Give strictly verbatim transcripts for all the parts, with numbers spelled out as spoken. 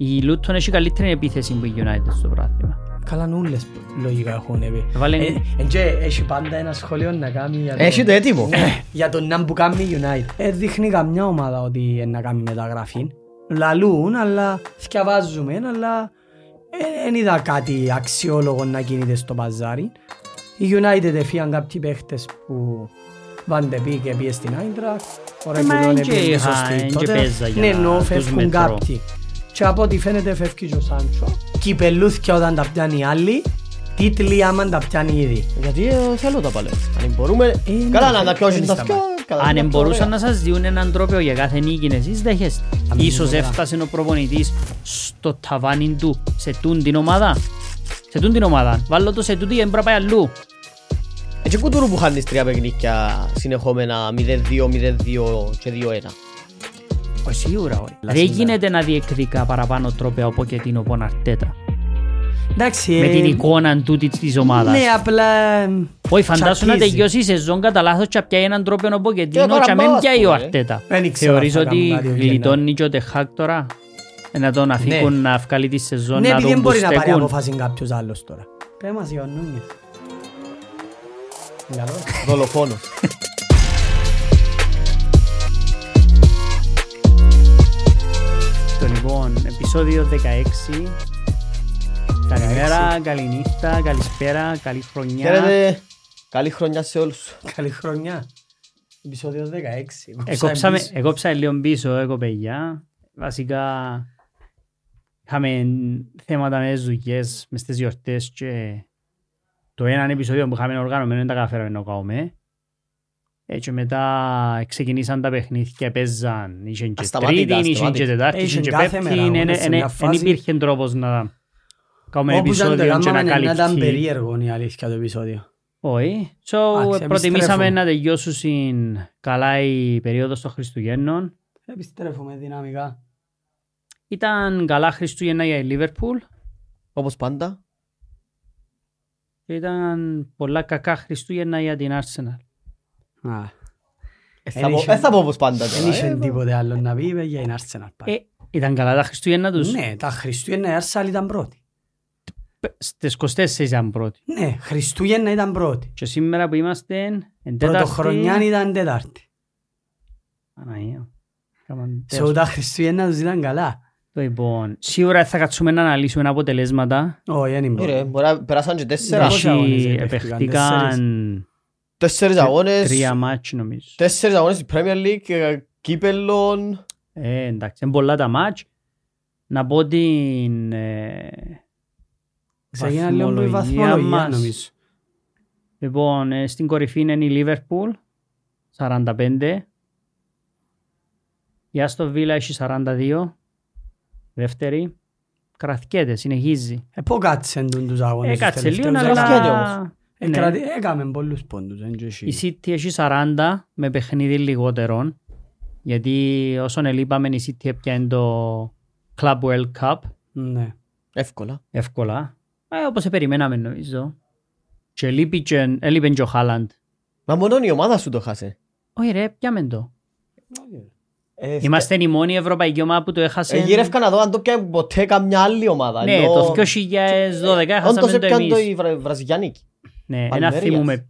Η Luton έχει καλύτερη επίθεση που η United στο βράθυμα. Καλά ούλες λογικά έχουν πει. Έχει πάντα ένα σχολείο να κάνει για τον να που κάνει η United. Δείχνει καμιά ομάδα ότι να κάνει μεταγραφή. Λαλούν, αλλά σκιαβάζουμε, αλλά δεν είδα κάτι αξιόλογο να κινείται στο παζάρι. Η United έφυγαν κάποιοι παίχτες που Βάντε Πι και πήγε στην Άιντρακ. Μα είναι και παίζα για τους μετρό. Και από ό,τι φαίνεται φεύγει και ο Σάντσο. Κυπελούθηκε όταν τα πιάνει άλλοι, τίτλοι άμα τα πιάνει ήδη. Γιατί θέλω τα παλεύω. Αν μπορούμε, καλά να τα πιώσουν τα φτιά. Αν μπορούσαν να σας διούν έναν τρόπαιο για κάθε νίκη, εσείς δέχεστε. Ίσως έφτασε ο προπονητής στο ταβάνι του, σε τούν την ομάδα. Σε τούν την ομάδα, βάλω το σε τούτη και έμπρα πάει αλλού. Έτσι κουτούρου που χάνεις τρία παιχνίκια συνεχόμενα μηδέν δύο, μηδέν δύο και δύο ένα. Σίγουρα, δεν γίνεται να διεκδικά παραπάνω τρόπαια από και την οπον Αρτέτα. Εντάξει, με την εικόνα τούτη της ομάδας. Ναι, απλά. Όχι, φαντάσου να τελειώσει η σεζόν κατά λάθος και πιάει έναν τρόπαιο από και την νότια μεν πιάει ο Αρτέτα. Θεωρείς ότι γλιτώνει και ο Τεχάκ τώρα να τον αφήκουν να βγάλει τη σεζόν να τον μπουστεκούν. Ναι, επειδή δεν μπορεί να πάρει αποφάση κάποιος άλλος τώρα. Πες μας για ο Νούνιες. Δολοφόνος. Λοιπόν, επεισόδιο δεκαέξι. Καλημέρα, καληνύχτα, καλησπέρα, καλή χρονιά. Χαίρετε, καλή χρονιά σε όλους. Καλή χρονιά. Επεισόδιο δεκαέξι. Εκόψαμε λίγο πίσω, εγώ παιδιά. Βασικά, είχαμε θέματα με ζουγές, μες τις γιορτές και το έναν επεισόδιο που είχαμε οργανωμένο δεν τα καταφέραμε να κάνουμε. Έτσι μετά ξεκινήσαν τα παιχνίδια, παίζαν, είχαν και τρίτη, είχαν και τετάρτη, είχαν και πέπτη, δεν υπήρχε τρόπος να κάνουμε επεισόδιο και να καλυφθεί. Όπως ήταν περίεργο η αλήθεια το επεισόδιο. Όχι, προτιμήσαμε να τελειώσουν καλά η περίοδος των Χριστουγέννων. Επιστρέφουμε δυναμικά. Ήταν καλά Χριστούγεννα για η Liverpool. Όπως πάντα. Ήταν πολλά κακά Χριστούγεννα για την Arsenal. Δεν θα πω όπως πάντα. Δεν είχε τίποτε άλλο να πει για την Arsenal. Ήταν καλά τα Χριστούγεννα τους. Ναι, τα Χριστούγεννα η Arsenal ήταν πρώτη. Στις είκοσι τέσσερις ήταν πρώτη. Ναι, Χριστούγεννα ήταν πρώτη. Και σήμερα που είμαστε πρωτοχρονιά ήταν τέταρτη. Αναία. Σε όλα τα Χριστούγεννα τους ήταν καλά. Λοιπόν, σίγουρα θα κάτσουμε να αναλύσουμε αποτελέσματα. Περάσαν και τέσσερα αγώνες. Επεχτήκαν Τέσσερις αγώνες, τέσσερις αγώνες στην Premier League, κύπελλον. Ε, εντάξει, είναι πολλά τα μάτς. Να πω την ε, βαθμολογία μας. Νομίζω. Λοιπόν, ε, στην κορυφή είναι η Liverpool, σαράντα πέντε. Η Aston Villa έχει σαράντα δύο. Δεύτερη. Κρατιέται, συνεχίζει. Ε, πού κάτσε εντούν τους αγώνες. Ε, κάτσε λίγο, αλλά... Έκαμε πολλούς πόντους. Η City έχει σαράντα με παιχνίδι λιγότερων. Γιατί όσον ελείπαμε η City έπιανε το Club World Cup. Ναι. Εύκολα. Εύκολα. Ε, όπως περιμέναμε νομίζω. Και έλειπεν και ο Χάλαντ. Μα μόνο η ομάδα σου το χάσε. Όχι ρε, πιάμε το. Ε, Είμαστε η μόνη ευρωπαϊκή ομάδα που το έχασε. Ε, γύρευκα να δω αν το πιάνε ποτέ καμιά άλλη ομάδα. Ναι, ενώ... το δύο χιλιάδες δώδεκα έχασαμε το εμείς. Όντως η Βρα... βραζιλιανίκη. Ναι, ένα θυμούμε...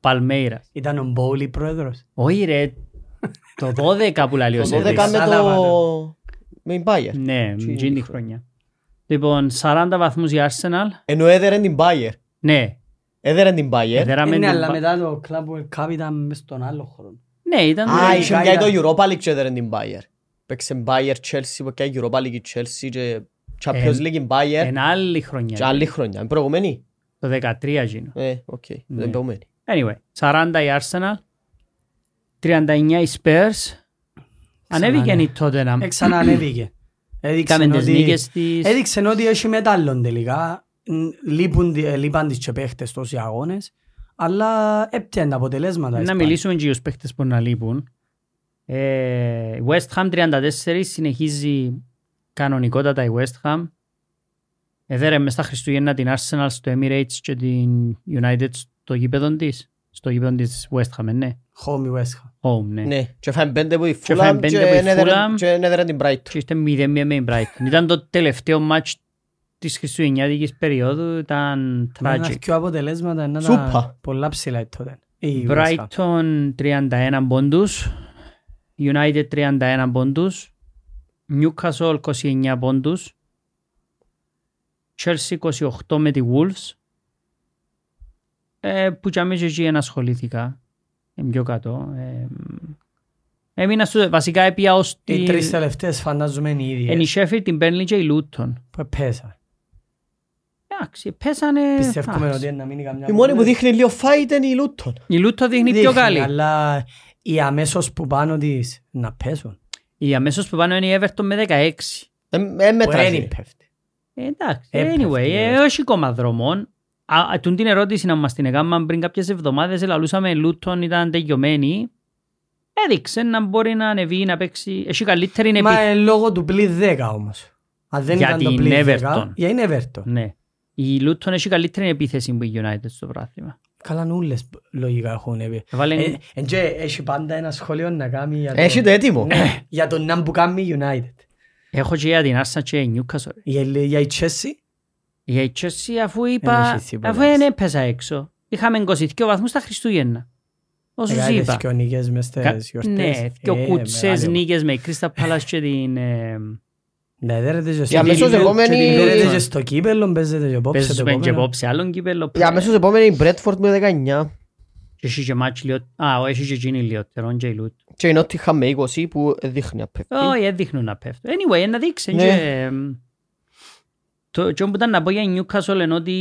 Παλμέιρας. Ήταν ο Μπόουλη πρόεδρος. Όχι ρε, το δώδεκα που λαλεί ο Σέντρης. Το δώδεκα με το... με την Bayern. Ναι, γίνει χρονιά. Λοιπόν, σαράντα βαθμούς η Arsenal. Ενώ έδεραν την Bayern. Ναι. Έδεραν την Bayern. Είναι αλλά μετά το Club World Cup ήταν μες τον άλλο χρόνο. Ναι, ήταν... Α, είχε και το Europa League και έδεραν την Bayern. Παίξε Bayern Chelsea, και Europa League Chelsea και Champions League Bayern. Εν άλλη χρονιά. Και άλλη χρονιά, είναι προηγουμένη. Το δεκατρία γίνω. Ε, οκ. Δεν πεωμένει. Anyway, σαράντα η Arsenal, τριάντα εννιά η Spurs. Ανέβηκε η Tottenham. Εξανά ανέβηκε. Έδειξαν ότι έχει μετάλλον τελικά. Λείπαν τις παίχτες τόσοι αγώνες. Αλλά έπτιαν τα αποτελέσματα. Να μιλήσουμε και για τους παίχτες που να λείπουν. West Ham τριάντα τέσσερα, συνεχίζει κανονικότατα η West Ham. Εδέρε μες τα Χριστουγέννα την Arsenal στο Emirates και την United στο γήπεδο της. στο γήπεδο της West Ham, ναι. Home West Ham. Home, ναι. Ναι. Και φάμε πέντε που η Fulham και ένεδεραν την Brighton. Και είστε μηδέν μία με την Brighton. Ήταν το τελευταίο μάτς της χριστουγεννιάτικης περίοδου, ήταν τραγικό. Ήταν πιο αποτελέσματα, ήταν πολλά ψηλά τότε. Brighton τριάντα ένα πόντους, United τριάντα ένα πόντους, Newcastle είκοσι εννέα πόντους, Chelsea είκοσι οκτώ με τη Wolves, ε, που και αμέσως εκεί ενασχολήθηκα, πιο κάτω. Ε, έμεινα στο, βασικά έπια ως τη... Οι τρεις τελευταίες φαντάζομαι είναι οι ίδιες. Εν η Sheffield, την Burnley και η Luton. Που πέσα. Εντάξει, πέσανε... Πιστεύουμε ότι να μείνει καμιά... Η μόνη που δείχνει λίγο φάιτ είναι η Luton. Η Luton δείχνει πιο καλή. Αλλά οι αμέσως που πάνω της να πέσουν. Οι αμέσως που πάνω είναι η Everton με δεκαέξι. Δεν μετράζει. Εντάξει, anyway, όχι ακόμα δρομών. Τον την ερώτηση να μας την έκαναν πριν κάποιες εβδομάδες, ελαλούσαμε Luton ήταν τελειωμένη. Έδειξε να μπορεί να ανεβεί, να παίξει. Έχει καλύτερη επίθεση. Μα λόγω του πλήν δέκα όμως. Για την Everton. Για την Everton. Ναι. Η Luton έχει καλύτερη επίθεση που η United στο πράθλημα. Καλά νουλες λογικά έχουν επίθεση. Έχει πάντα ένα σχόλιο να κάνει... Έχει το έτοιμο. Για τον να που κάνει η United. Έχω και για την Arsenal και η Newcastle. Για η Chelsea. Για η Chelsea αφού είπα... Αφού δεν έπαιζα έξω. Είχαμε είκοσι δύο βαθμούς στα Χριστούγεννα. Όσους είπα. Είχαμε νίκες μες στις γιορτές. Ναι, δύο κουτσές νίκες με Crystal Palace και την... Ναι, η αμέσως επόμενη... Παίζεται στο κύπελλο, παίζεται και πόψε. Παίζουμε και πόψε άλλον κύπελλο. Η αμέσως επόμενη η Brentford με δεκαεννιά. Και εσύ και μάτσι λιότερο. Α, εσύ και εκείνη λιότερον και η Λούτ. Και η Νότιχα με είκοσι που δείχνει να πέφτει. Όχι, δείχνουν να πέφτει. Anyway, να δείξει. Και όπου ήταν να πω για Newcastle είναι ότι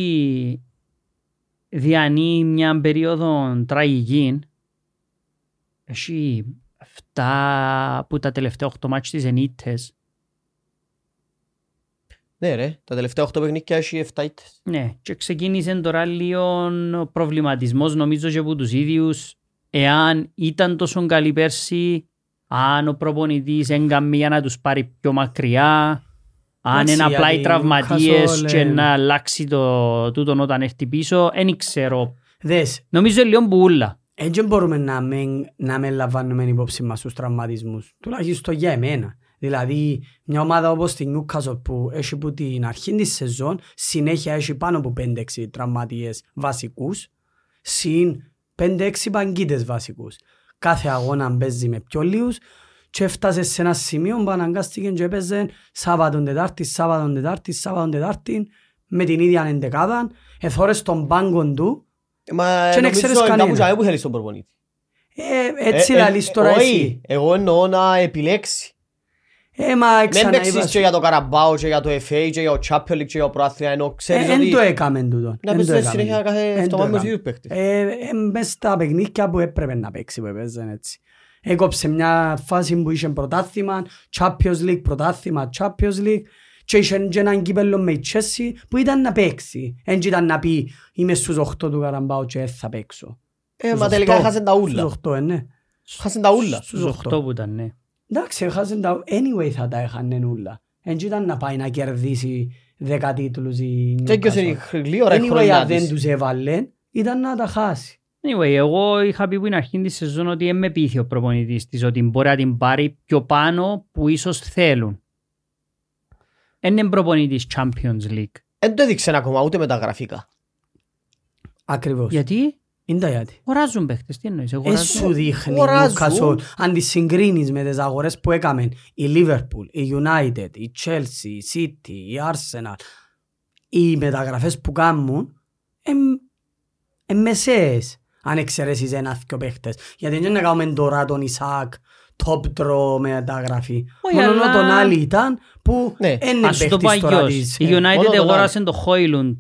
διανύει μια περίοδο τραγική. Έχει εφτά που τα τελευταία οκτώ μάτς της ενίτες. Ναι ρε, τα τελευταία οκτώ παιχνίκια έχει εφτά ήττες. Ναι, και ξεκίνησε τώρα λίγο προβληματισμός νομίζω και από τους ίδιους. Εάν ήταν τόσο καλή πέρσι, αν ο προπονητής έγκαμε για να τους πάρει πιο μακριά, αν είναι απλά οι τραυματίες και να αλλάξει το τούτον όταν έρθει πίσω, δεν ξέρω. Νομίζω είναι λίγο μπουλά. Έτσι μπορούμε να με λαμβάνουμε υπόψη μας τους τραυματισμούς, τουλάχιστον για εμένα. Δηλαδή μια ομάδα όπως την Newcastle που έχει από την αρχή της σεζόν συνέχεια έχει πάνω από πέντε έξι τραυματίες βασικούς συν πέντε έξι παγκίτες βασικούς. Κάθε αγώνα παίζει με πιο λίγους και έφτασε σε ένα σημείο που αναγκάστηκε και έπαιζε Σάββατον Τετάρτη, Σάββατον Τετάρτη, Σάββατον Τετάρτη με την ίδια εντεκάδα, εθώρες τον πάγκον του και δεν ξέρεις κανένα. Έτσι λαλείς τώρα εσύ. Εγώ εννοώ να επιλέξει. Δεν παίξεις και για το Carabao και για το εφ έι και για το Champions League και για το πρόθυμα ενώ ξέρεις ότι... Εν το έκαμε τούτο. Να παίξεις συνέχεια κάθε αυτομάμιος δύο παίκτες. Μες στα παιχνίκια που έπρεπε να παίξει που έπαιζαν έτσι. Έκοψε μια φάση που είχε πρωτάθλημα, Champions League, πρωτάθλημα, Champions League και είχε έναν κύπελλο με η Chelsea που ήταν να παίξει. Δεν ήταν να πει είμαι στους οκτώ του Carabao και θα παίξω. Μα τελικά χάσαν τα ούλα. Στους οκτώ που ήταν, ναι. Εντάξει, anyway θα τα έχανε όλα. Έτσι ήταν να πάει να κερδίσει δέκα τίτλους η Newcastle. Αν δεν τους έβαλε, ήταν να τα χάσει. Anyway, εγώ είχα πει που είναι αρχήν της σεζόν ότι είμαι πείθει ο προπονητής της, ότι μπορεί να την πάρει πιο πάνω που ίσως θέλουν. Είναι προπονητής Champions League. Δεν το έδειξαν ακόμα ούτε με τα γραφικά. Ακριβώς. Γιατί... Χωράζουν παίχτες, τι εννοείς. Έσου δείχνει Newcastle. Αν τις συγκρίνεις με τις αγορές που έκαμε η Liverpool, η United, η Chelsea, η City, η Arsenal, οι μεταγραφές που κάνουν είναι μεσαίες αν εξαιρέσεις ένα δυο παίχτες. Γιατί δεν έκαμε τώρα τον Ισακ top draw μεταγραφή. Μόνο τον άλλη ήταν που είναι παίχτης τώρα της. Η United αγορασε τον Χόιλουντ,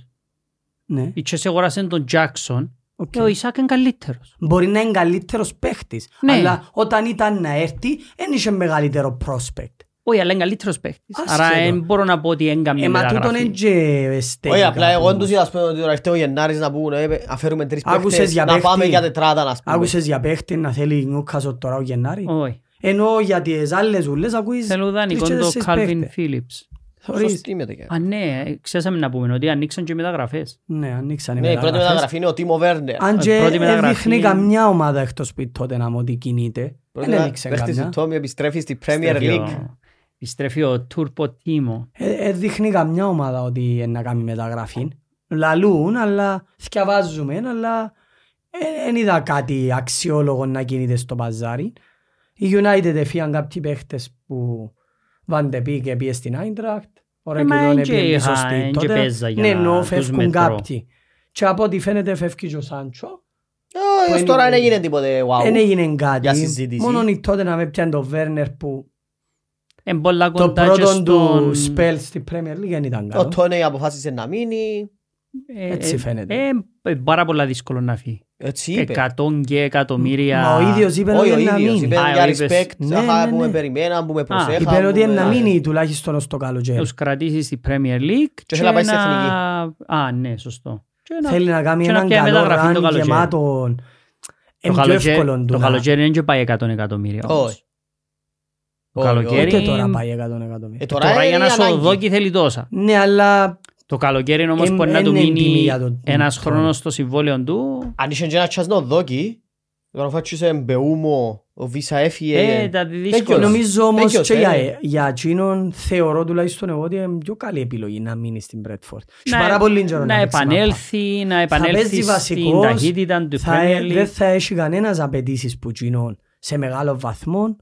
η Chelsea αγορασε τον Jackson. Και ο Ισάκ είναι καλύτερος. Μπορεί να είναι καλύτερος παίχτης, αλλά όταν ήταν να έρθει, δεν είχε μεγαλύτερο prospect. Όχι, αλλά είναι καλύτερος παίχτης. Άρα δεν μπορώ να πω ότι έγκαμε μεταγραφή. Όχι, απλά εγώ τους είδα ότι τώρα ήρθε ο Γενάρης να πούν αφαιρούμε τρεις παίχτες, να πάμε για τετράτα. Άκουσες για παίχτη να θέλει Newcastle τώρα ο Γενάρη. Ενώ για τις άλλες ουλές ακούεις τρεις και τέσσερις παίχτες. Σωστή μεταγραφή. Α, ναι, ξέραμε να πούμε ότι ανοίξαν και μεταγραφές. Ναι, ανοίξαν οι μεταγραφές. Η πρώτη μεταγραφή είναι ο Τίμο Βέρνερ. Αν και δείχνει καμιά ομάδα εκτός σπίτι τότε να μου ότι κινείται. Δεν έδειξε καμιά. Επιστρέφει στη Premier League. Επιστρέφει ο Τούρπο Τίμο. Δείχνει καμιά ομάδα ότι είναι να κάνει μεταγραφή. Λαλούν, αλλά θυκιαβάζουμε, αλλά δεν είδα κάτι αξιόλογο να κινείται στο παζάρι. Η United έφυγαν κάποιοι παίχτες που Βάντε πήγε πήγε στην Άιντρακτ. Ωραία και τον πήγε σωστή τότε. Ναι, ενώ φεύγουν κάποιοι. Και από ό,τι φαίνεται φεύγει και ο Σάντσο. Ως τώρα δεν έγινε τίποτε. Δεν έγινε κάτι. Μόνο τότε να με πιάνε τον Βέρνερ που το πρώτο του σπέλ στη Πρέμιερ Λίγκ δεν ήταν καλό. Ο Τόνεϊ αποφάσισε να μείνει. Έτσι φαίνεται. Πάρα πολλά δύσκολο να φύγει. Εκατόν και εκατομμύρια. Μα ο ίδιος είπε ότι να μείνει. Για respect, που με περιμέναν, που με προσέχαν. Είπε ότι να μείνει τουλάχιστον στο καλό γέρο. Τους κρατήσει στη Premier League και να πάει σε εθνική. Α, ναι, σωστό. Θέλει να κάνει έναν καλό ραν γεμάτο. Είναι πιο εύκολο. Το καλοκαίρι είναι και πάει εκατόν εκατομμύρια. Όχι. Το καλοκαίρι τώρα πάει εκατόν εκατομμύρια. Τώρα για να σου δώκει θέλει τόσα. Ναι, αλλά... Το καλοκαίρι όμως μπορεί να του μείνει ένας χρόνος στο συμβόλαιο του. Αν είσαι και ένα τσάσνο δόκι, να φάτσισε μπεούμο, ο Βίσα έφυγε. Νομίζω όμως και για εκείνον θεωρώ τουλάχιστον εγώ ότι είναι πιο καλή επιλογή να μείνει στην Μπρέντφορντ. Να επανέλθει, να επανέλθει στην ταχύτητα του Premier League. Δεν θα έχει κανένας απαιτήσεις που εκείνον σε μεγάλο βαθμό.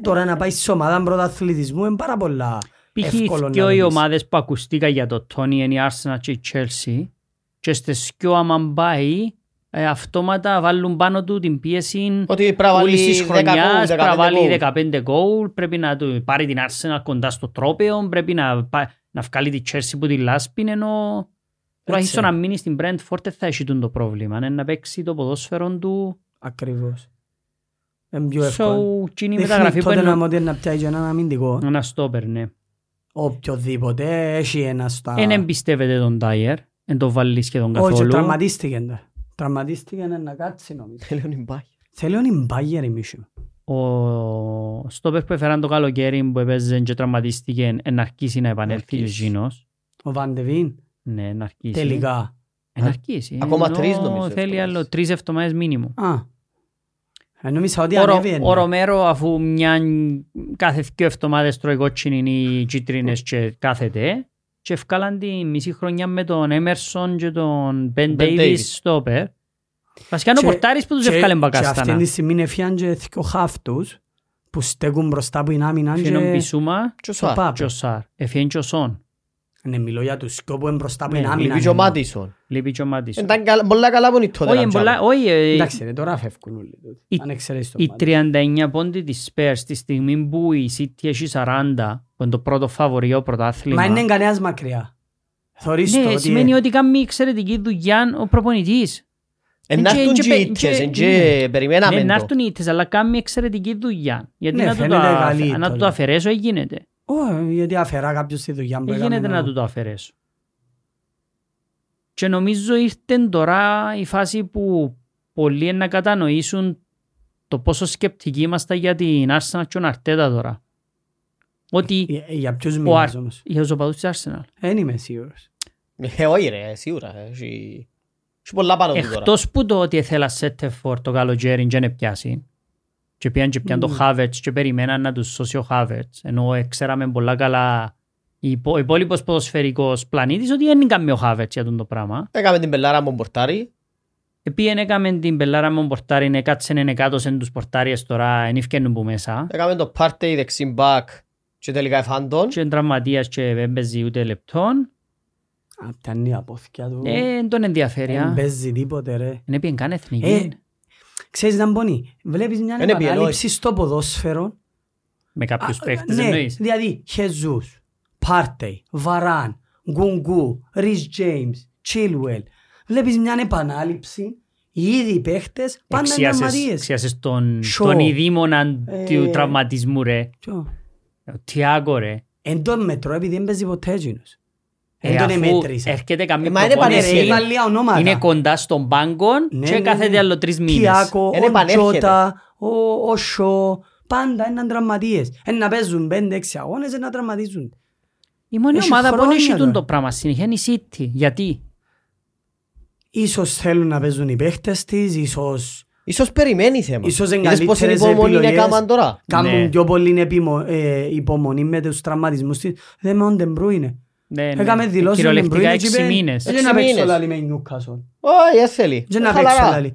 Τώρα να πάει στη ομάδα πρωταθλητισμού είναι πάρα πολλά. Υπήρχε και οι ομάδες που ακουστήκα για το Τόνι, η Arsenal και η Chelsea και στις δυο άμα πάει αυτόματα βάλουν πάνω του την πίεση όλης της χρονιάς, πραβάλλει δεκαπέντε γκολ, πρέπει να πάρει την Arsenal κοντά στο τρόπαιο, πρέπει να βγάλει τη Chelsea που τη λάσπιν, ενώ τουλάχιστον να μείνει στην Brentford θα έχει το πρόβλημα, να παίξει το ποδόσφαιρο του. Ακριβώς. Είναι πιο εύκολο. Δείχνει τότε να μοντέρ να πιάει και έναν αμυντικό. Ένα στόπερ, ναι. Οποιοδήποτε έχει ένα στα... Εν εμπιστεύεται τον Τάιερ, εν το βάλει σχεδόν καθόλου. Όχι, τραυματίστηκε. Τραυματίστηκε να κάτσει νομίζω. Θέλει ο Νιμπάγερ η Μίσιο. Ο στόπερ που έφεραν το καλοκαίρι που έπαιζε και τραυματίστηκε εν αρχίσει να επανέλθει ο Ζήνος. Ο Βαντεβίν. Ναι, εν αρχίσει. Τελικά. Εν αρχίσει. Ακόμα τρεις νομίζω. Θέλει άλλο τρεις εβδομάδες μήνυμου. Α. Ο Ρομέρο αφού μια κάθε δύο εβδομάδες τρώει κότσινη ή κίτρινες και κάθεται και ευκάλαν τη μισή χρονιά με τον Έμερσον και τον Μπεν Ντέιβις στόπερ. Βασικά είναι ο πορτάρης που τους ευκάλαν μπακάστανα. Και αυτήν τη στιγμή είναι φιάν και δύο χάφτους που στέκουν μπροστά που είναι άμυναν και... Φιένον Μπισούμα και ο Σάρ. Εφιέν και ο Σόν. Ναι, μιλώ για τους σκόπους μπροστά που είναι άμυνα. Λείπει και ο Μάτισον. Λείπει και ο Μάτισον. Ήταν πολλά καλά πόνοι τότε. Όχι, εντάξει, τώρα φεύγουν. Οι τριάντα εννέα πόντοι της Spurs στη στιγμή που η City έχει σαράντα, που είναι το πρώτο φαβοριό πρωτάθλημα. Μα είναι κανένας μακριά. Ναι, σημαίνει ότι κάνει εξαιρετική δουλειά ο προπονητής. Ενάρτουν και οι ήττες, περιμέναμε το. Ενάρτουν οι ήττες, αλλά κάνει εξαιρετική δουλειά. Γιατί να το αφαιρέσω γίνεται. Όχι, γιατί αφαιρά κάποιος τη δουλειά μου. Γίνεται να του το αφαιρέσω. Και νομίζω ήρθε τώρα η φάση που πολλοί να κατανοήσουν το πόσο σκεπτικοί είμαστε για την Arsenal και τον Αρτέτα τώρα. Ότι για ποιους μήνες όμως. Για τους οπαδούς της Arsenal. Δεν είμαι σίγουρος. Όχι ρε, σίγουρα. Έχει πολλά πάνω του τώρα. Εκτός που το ότι θέλα Σέτεφορ το καλοκαίρι και να πιάσει. Και πήγαν και πιαν το Χάβετς και περιμέναν να τους σώσει ο Χάβετς. Ενώ ξέραμε πολλά καλά ο υπό, υπόλοιπος ποδοσφαιρικός πλανήτης ότι δεν έκαμε ο Χάβετς για τον το πράγμα. Έκαμε την πελάρα μου πορτάρι. Επίεν έκαμε την πελάρα μου πορτάρι, ναι κάτσενε εκάτωσεν τους πορτάριες τώρα, εν ευκαινούν που μέσα. Έκαμε το πάρτε δεξιν μπακ και τελικά εφάντων. Και τραυματίας και έμπαιζει ούτε λεπτών. Απ' η απόθηκια του. Ε, τον ενδιαφέρει. Έμπαιζει τίποτε ρε. Εν έπιεν καν εθνική. Ξέρεις να μπονεί, βλέπεις μια επανάληψη στο ποδόσφαιρο. Με κάποιους παίχτες εννοείς. Ναι, δηλαδή Χεζούς, Πάρτεϊ, Βαράν, Γκουγκού, Ρις Τζέιμς, Τσίλουελ. Βλέπεις μια επανάληψη, ήδη οι παίχτες πάνε να μαρίες. Ξιάσεις τον ειδήμονα του τραυματισμού ρε. Τιάκο ρε. Εν τον μετρώ επειδή δεν παίζει ποτέ εκείνος. Αφού έρχεται καμία προπόνηση, είναι κοντά στον πάγκο και κάθεται άλλο τρεις μήνες. Κιάκο, ο Τζότα, ο Σο, πάντα είναι τραυματίες. Είναι να παίζουν πέντε έξι αγώνες, είναι να τραυματίζουν. Η μόνη έχει ομάδα που είναι ισχύτουν το πράγμα συνεχεία είναι η City. Γιατί? Ίσως θέλουν να παίζουν οι παίχτες της, ίσως... Ίσως περιμένει θέμα. Ίσως είναι καλύτερες επιλογές. Κάνουν πιο πολύ υπομονή με τους τραυματισμούς της. Δεν με όντε μπρού είναι. Έκαμε δηλώσεις με μπρού είναι και είπε δεν να παίξω λάλη με Newcastle. Όχι, δεν θέλει. Δεν να παίξω λάλη.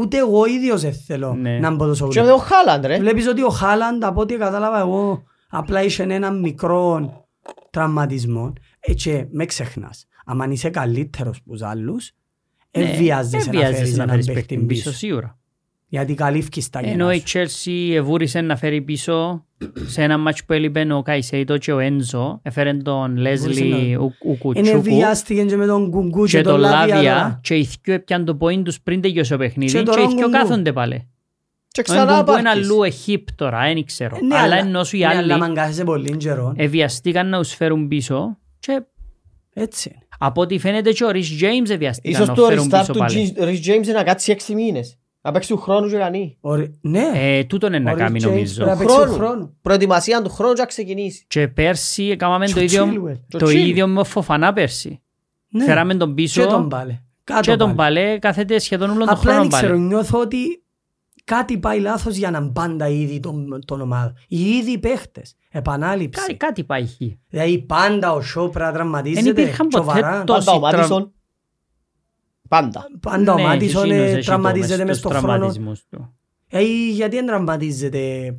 Ούτε εγώ ίδιος δεν θέλω να μπω τόσο πολύ. Και ο Χάλαντ ρε. Βλέπεις ότι ο Χάλαντ από ό,τι κατάλαβα εγώ απλά είσαι έναν μικρό τραυματισμό και με ξεχνάς. Αν είσαι καλύτερος που άλλους, εβιάζεσαι να φέρεις έναν παίχτη πίσω. Γιατί καλύφκεις τα γεννάς. Ενώ η Chelsea εβούρισε να φέρει πίσω σε ένα μάτσο που έλειπε ο Καϊσέιτο και ο Ένζο, έφερε τον Λέσλι Ουκουτσούκου. Είναι βιάστηκε και με τον Κουγκού και τον Λάβια και οι δυο έπιαν το πόιν τους πριν τελειώσει το παιχνίδι και οι δυο κάθονται πάλι. Και ξανά πάρτης. Είναι αλλού εχύπ τώρα, δεν ξέρω. Αλλά ενώ σου οι άλλοι εβιαστήκαν να τους φέρουν πίσω και έτσι. Από ό,τι φαίνεται και ο Ρις Τζέιμς εβιαστήκαν να φέρουν πίσω πάλι. Ίσως το restart του Ρις Τζέιμς είναι να κάτσει έξι μήνες. Να παίξει του χρόνου και κανεί. Ναι. Τούτον είναι να κάνει νομίζω. Προετοιμασία του χρόνου και να ξεκινήσει. Και πέρσι έκαναμε το ίδιο με Φοφανά πέρσι. Φέραμε τον πίσω και τον Παλέ κάθεται σχεδόν όλο τον χρόνο πάλι. Απλά νιώθω ότι κάτι πάει λάθος για να πάντα ήδη τον ομάδα. Οι ήδη παίχτες. Επανάληψη. Κάτι πάει χει. Δηλαδή πάντα ο Σόπρα τραυματίζεται σοβαρά. Πάντα. Πάντα ο Μάτισον τραυματίζεται μες στον χρόνο. Γιατί δεν τραυματίζεται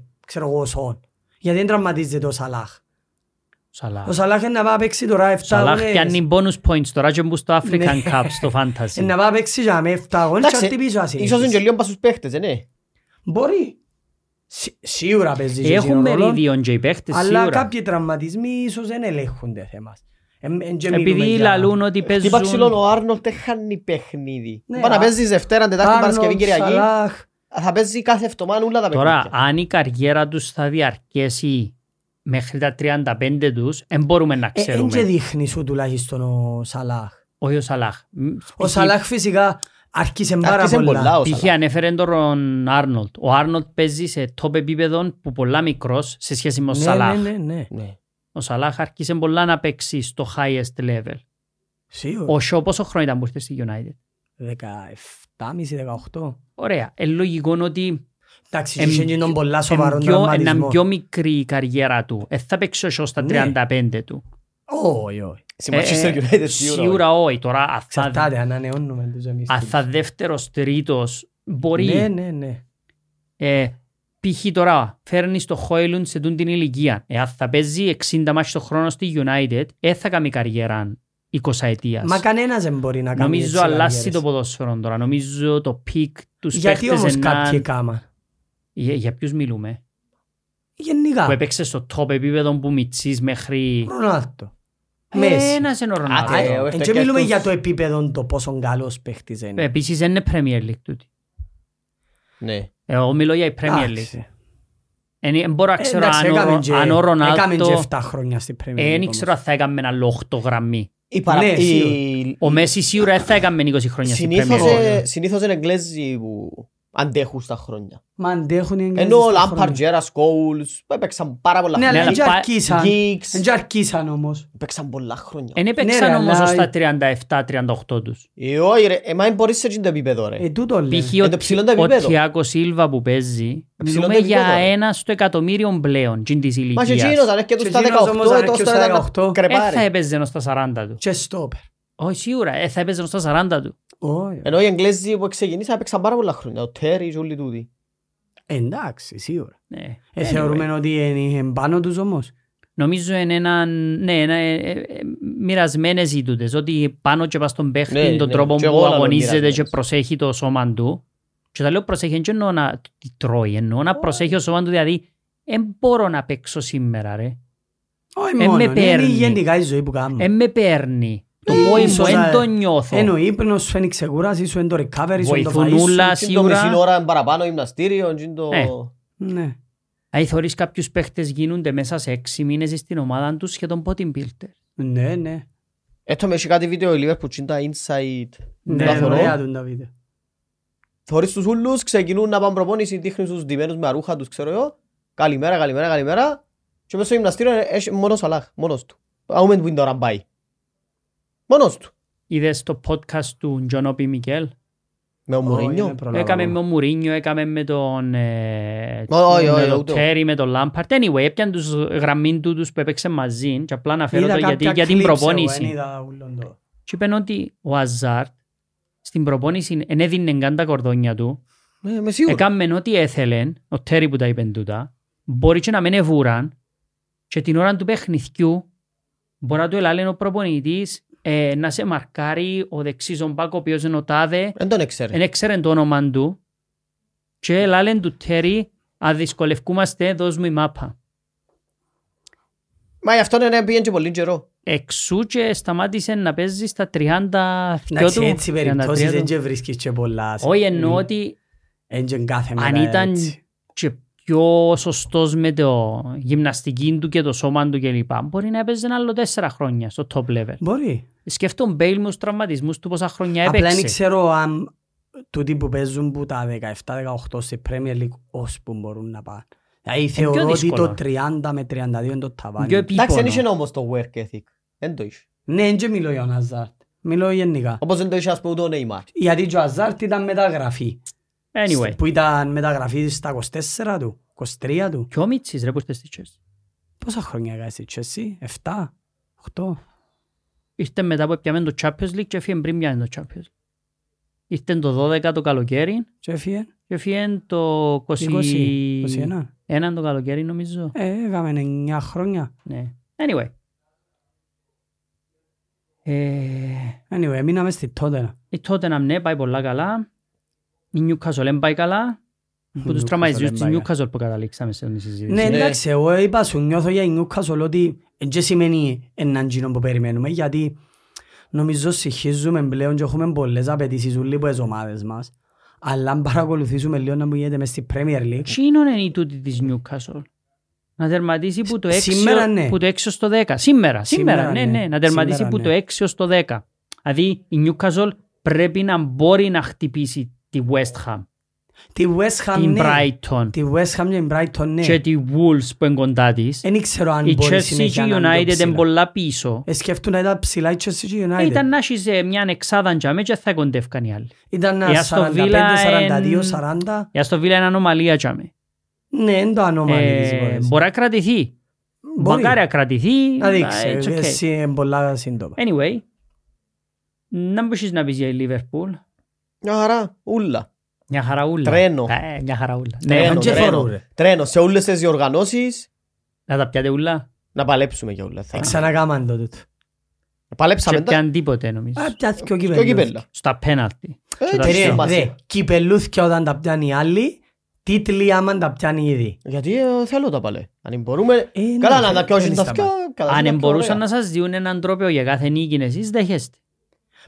ο Σόν. Γιατί δεν τραυματίζεται ο Σαλάχ. Ο Σαλάχ είναι να πάει παίξει τώρα εφτά. Σαλάχ πιάνει bonus points τώρα και μπούς στο African Cup, στο Fantasy. Είναι να πάει παίξει για με εφτά γόνες και χτυπήσω ασύνης. Ίσως είναι και λίγο πας στους παίχτες, ναι. Μπορεί. Σίγουρα παίζει και έχουν μερίδιον και οι παίχτες, σίγουρα. Αλλά κάποιοι τραυματισμοί ίσως δεν ελέγχονται θέμας. Επειδή λαλούν ότι παίζουν... Χτύπα ξυλόν ο Άρνολτ δεν χάνει παιχνίδι. Πάει να παίζεις Δευτέρα, Τετάρτη, Παρασκευή, Κυριακή. Θα παίζει κάθε εβδομάδα όλα τα παιχνίδια. Τώρα, αν η καριέρα τους θα διαρκέσει μέχρι τα τριάντα πέντε τους, δεν μπορούμε να ξέρουμε. Δεν και δείχνει σου τουλάχιστον ο Σαλάχ. Όχι ο Σαλάχ. Ο Σαλάχ φυσικά άρχισε πάρα πολλά. Π.χ. ανέφερε τον Άρνολτ. Ο Άρνολτ παίζει σε top επίπεδο που πολλά μικρός σε σχέση με ο Σαλάχ. Ο Σαλάχ άρχισε πολλά να παίξει στο highest level. Σίγουρα. Ο Σο πόσο χρόνο ήταν που ήρθε στη United. δεκαεπτά, δεκαοκτώ. Ωραία. Ε, λογικό είναι ότι είναι πιο μικρή η καριέρα του. Ε, θα παίξει ο Σο στα τριάντα πέντε του. Όχι, όχι. Σίγουρα όχι. Τώρα θα δεύτερος, τρίτος μπορεί. Ναι, ναι, ναι. Ε, π.χ. τώρα φέρνεις το Χόιλουντ σε την ηλικία. Εάν θα παίζει εξήντα μάτς το χρόνο στη United, δεν θα κάνει καριέρα είκοσι ετίας. Μα κανένας δεν μπορεί να κάνει. Νομίζω αλλάζει το ποδόσφαιρο τώρα. Νομίζω το πικ τους παίχτες ενάν... Γιατί όμως κάποιοι κάμα. Για, για ποιους μιλούμε. Γενικά. Που έπαιξε στο top επίπεδο που μητσείς μέχρι... Ρονάλτο. Ένας είναι ο Ρονάλτο. Και μιλούμε για το επίπεδο το πόσο καλός παίχτης είναι. Επίσης είναι Premier League τούτη. Ναι. Εγώ μιλώ για η Premier League. Δεν μπορώ να ξέρω αν ο Ρονάλτο... Έκαμε και εφτά χρόνια στην Premier League. Δεν ξέρω αν θα έκαμε ένα λόχτο γραμμή. Ο Μέση σίγουρα θα έκαμε είκοσι χρόνια στην Premier League. Συνήθως είναι Εγγλέζοι που αντέχουν στα χρόνια. Μα αντέχουν οι Εγγλέζοι στα χρόνια. Ενώ Λάμπαρντ, Τζέρας, Κόουλς, έπαιξαν πάρα πολλά χρόνια. Ναι, δεν και αρκίσαν όμως. Έπαιξαν πολλά χρόνια. Δεν έπαιξαν όμως ως τα τριάντα επτά τριάντα οκτώ τους. Όχι ρε, εμάς μπορείς σε το επίπεδο ρε. Ο Τιάκο Σίλβα που παίζει, μιλούμε για ένα στο εκατομμύριο πλέον της ηλικίας. Μα και εκείνος αν έρχεται στα δεκαοκτώ, δεν θα έπαιζε ως τα σαράντα του. Και στόπερ. Όχι σίγουρα, θα έπαιζε ως τα σαράντα του. Ενώ οι Εγγλέζοι που ξεκινήσαν έπαιξαν πάρα πολλά χρόνια. Ο Τέρι και όλοι τούτοι. Εντάξει, σίγουρα. Θεωρούμε ότι είναι πάνω τους όμως. Νομίζω είναι ένα, ναι, ένα, μοιρασμένες οι τούτες. Ότι πάνω και πας στον παίχτη, ναι, τον ναι, τρόπο που αγωνίζεται και προσέχει το σώμα του. Και τα λέω προσέχει, και εννοώ να τρώει, εννοώ να προσέχει το σώμα του. Δηλαδή, δεν μπορώ να παίξω σήμερα, ρε. Όχι μόνο, είναι γενικά η ζωή που κάνω. Δεν με παίρνει. Το πόημο δεν το νιώθω. Ενώ η ύπνος σου είναι η ξεκούραση σου, είναι το recovery σου, είναι το φαΐ σου. Είναι το μισή ώρα παραπάνω γυμναστήριο. Ναι. Αν θεωρείς κάποιους παίχτες γίνονται μέσα σε έξι μήνες στην ομάδα τους σχεδόν πότιν πίλτερ. Ναι, ναι. Έτω με έχει κάτι βίντεο η Liverpool είναι τα inside. Ναι, ωραία του τα βίντεο. Θεωρείς τους ούλους, ξεκινούν να πάνε προπόνηση, δείχνουν τους ντυμένους με αρούχα τους, ξέρω εγώ. Καλημέρα, καλημέρα, καλημέρα. Και μέσα στο γυμναστήριο έχει μόνος Σαλάχ, μόνος του. Αούμε που είναι τώρα πάει. Μόνος του. Είδες το podcast του Γιονόπι Μικέλ. Με ο Μουρίνιο. Έκαμε με ο Μουρίνιο, έκαμε με τον Τέρι, με τον Λάμπαρτ. Anyway, έπιαν τους γραμμήν του τους που έπαιξαν μαζί και απλά αναφέρω το γιατί για την προπόνηση. Και είπαν ότι ο Αζάρτ στην προπόνηση δεν έδινε καν τα κορδόνια του. Έκαμε ό,τι έθελεν, ο Τέρι που τα είπαν τούτα. Μπορεί και να μην εβούραν και την ώρα του παιχνιδιού μπορεί να του ελάλεν ο προπονητής Ε, να σε μαρκάρει ο δεξής ομπάκο ο οποίος είναι ο τάδε, δεν έξερε το όνομα του και λένε του Τέρι αδυσκολευκούμαστε, δώσ' μου η μάπα. Μα αυτό είναι πήγαινε και πολύ καιρό. Εξού και σταμάτησε να παίζει στα τριάντα δυο του. Έτσι περιπτώσεις δεν και βρίσκεις και πολλά. Όχι εννοώ ότι αν ήταν και πιο σωστός με το γυμναστική του και το σώμα του κλπ. Μπορεί να έπαιζε άλλο τέσσερα χρόνια στο top level. Μπορεί. Σκέφτομαι Μπέιλ με τους τραυματισμούς του πόσα χρόνια έπαιξε. Απλά δεν ξέρω αν τούτοι που παίζουν που τα δεκαεπτά δεκαοκτώ σε Premier League ώσπου μπορούν να πάνε. Δηλαδή θεωρώ ότι το τριάντα με τριάντα δύο είναι το ταβάνι. Εντάξει, δεν είσαι όμως το work ethic. Δεν το είσαι. Ναι, δεν και μιλώ για τον Αζάρτ. Μιλώ γενικά. Όπως δεν το είσαι ας πούμε το Neymar. Γιατί και ο Αζάρτ ήταν μεταγραφή. Anyway. Που ήταν μεταγραφή στα είκοσι τέσσερα του, είκοσι τρία του. Κι ο Μίτσις ρε που είστε στη Chelsea. Πόσα χρόνια έκανε στη Chelsea, εφτά, οκτώ. Ήρθε μετά που έπιαμε το Champions League και έφυγε πριν πιάνε το Champions League. Ήρθε το δώδεκα το καλοκαίρι και έφυγε το είκοσι, είκοσι, είκοσι ένα. Ένα το καλοκαίρι νομίζω. Ε, έκαμε εννιά χρόνια. Ναι. Anyway. Anyway, μείναμε στη Tottenham. Η Tottenham ναι, πάει πολλά καλά. Η Newcastle δεν πάει καλά, που τους τραυματισμούς της Newcastle που καταλήξαμε σε όλη τη συζήτηση. Ναι, εντάξει, εγώ είπα σου, νιώθω για η Newcastle ότι δεν σημαίνει έναν γύρο που περιμένουμε, γιατί νομίζω συγχύζουμε πλέον και έχουμε πολλές απαιτήσεις όλοι από τις ομάδες μας, αλλά αν παρακολουθήσουμε λίγο να μου γίνεται μες στη Premier League. Τι είναι η τούτη της Newcastle, να τερματίσει που το έξι στο δέκα, σήμερα, σήμερα, ναι, ναι, να τερματίσει που το έξι στο δέκα. Δηλαδή η Newcastle πρέπει να μπορεί να χτυπήσει τη West Ham, τη West Ham, την Brighton, τη West Ham και την Brighton, ναι. Και τη Wolves που είναι κοντά της. Εν ήξερα αν η Chelsea και United είναι πολλά πίσω. Εσκεφτούν να ήταν ψηλά η Chelsea και United. Ήταν να έχεις μια εξάδα και θα κοντεύκαν οι άλλοι. Ήταν να σαράντα πέντε σαράντα δύο σαράντα. Η Aston Villa είναι ανομαλία. Ναι, είναι το ανομαλία. Μπορεί να κρατηθεί. Μακάρι να κρατηθεί. Να δείξει. Εσύ είναι πολλά σύντομα. Anyway, να μπορείς να πεις για η Liverpool. Μια χαρά ούλα. Μια χαρά ούλα. Τρένο. Ε, μια χαρά ούλα. Τρένο, τρένο, τρένο. Τρένο σε όλες τις διοργανώσεις. Να τα πιάτε ούλα. Να παλέψουμε για ούλα. Θα ξανακάμαν το τούτο. Παλέψαμε. Και πιαν τίποτε νομίζω. Α, πιάθηκε ο κυπελούθκια. Στα πέναλτι. Δε, κυπελούθκια όταν τα πιάν οι άλλοι, τίτλοι άμα τα πιάν ήδη. Γιατί θέλω τα παλέ. Αν μπορούμε, καλά να τα πιώσουν τα φτιά. Αν μπορούσαν να σας διούν έναν τρόπαιο για κάθε νίκη εσείς δέχεστε.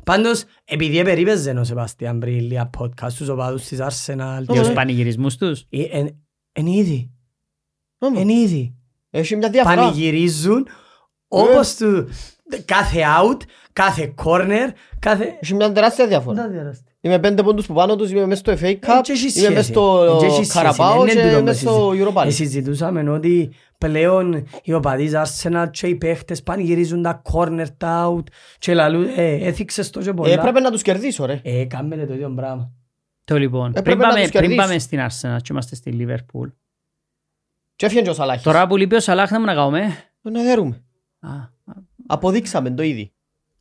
Πάντως, επειδή επερίπεζε ο Σεβαστιάν πριν λίγα podcast τους οπαδούς της Arsenal και τους πανηγυρισμούς τους. Είναι ήδη. Είναι ήδη. Πανηγυρίζουν όπως του κάθε out, κάθε corner, κάθε... Έχει μια τεράστια διαφορά. Είμαι πέντε πόντους που πάνω τους, είμαι μέσα στο εφ έι Cup, είμαι μέσα στο Carabao και είμαι μέσα στο Europa League. Συζητούσαμε ότι πλέον οι οπαδείς Arsenal και οι παίχτες πανηγυρίζουν τα corner, τα out και λαλούν, έθιξες τόσο πολλά. Έπρεπε να τους κερδίσω ρε. Ε, κάνετε το ίδιο πράγμα. Το λοιπόν, πριν πάμε στην Arsenal και είμαστε στη Liverpool. Και έφυγε και ο Σαλάχης. Τώρα που λείπει ο Σαλάχ να μου να κάνουμε. Να δέρουμε. Αποδείξαμε το ήδη.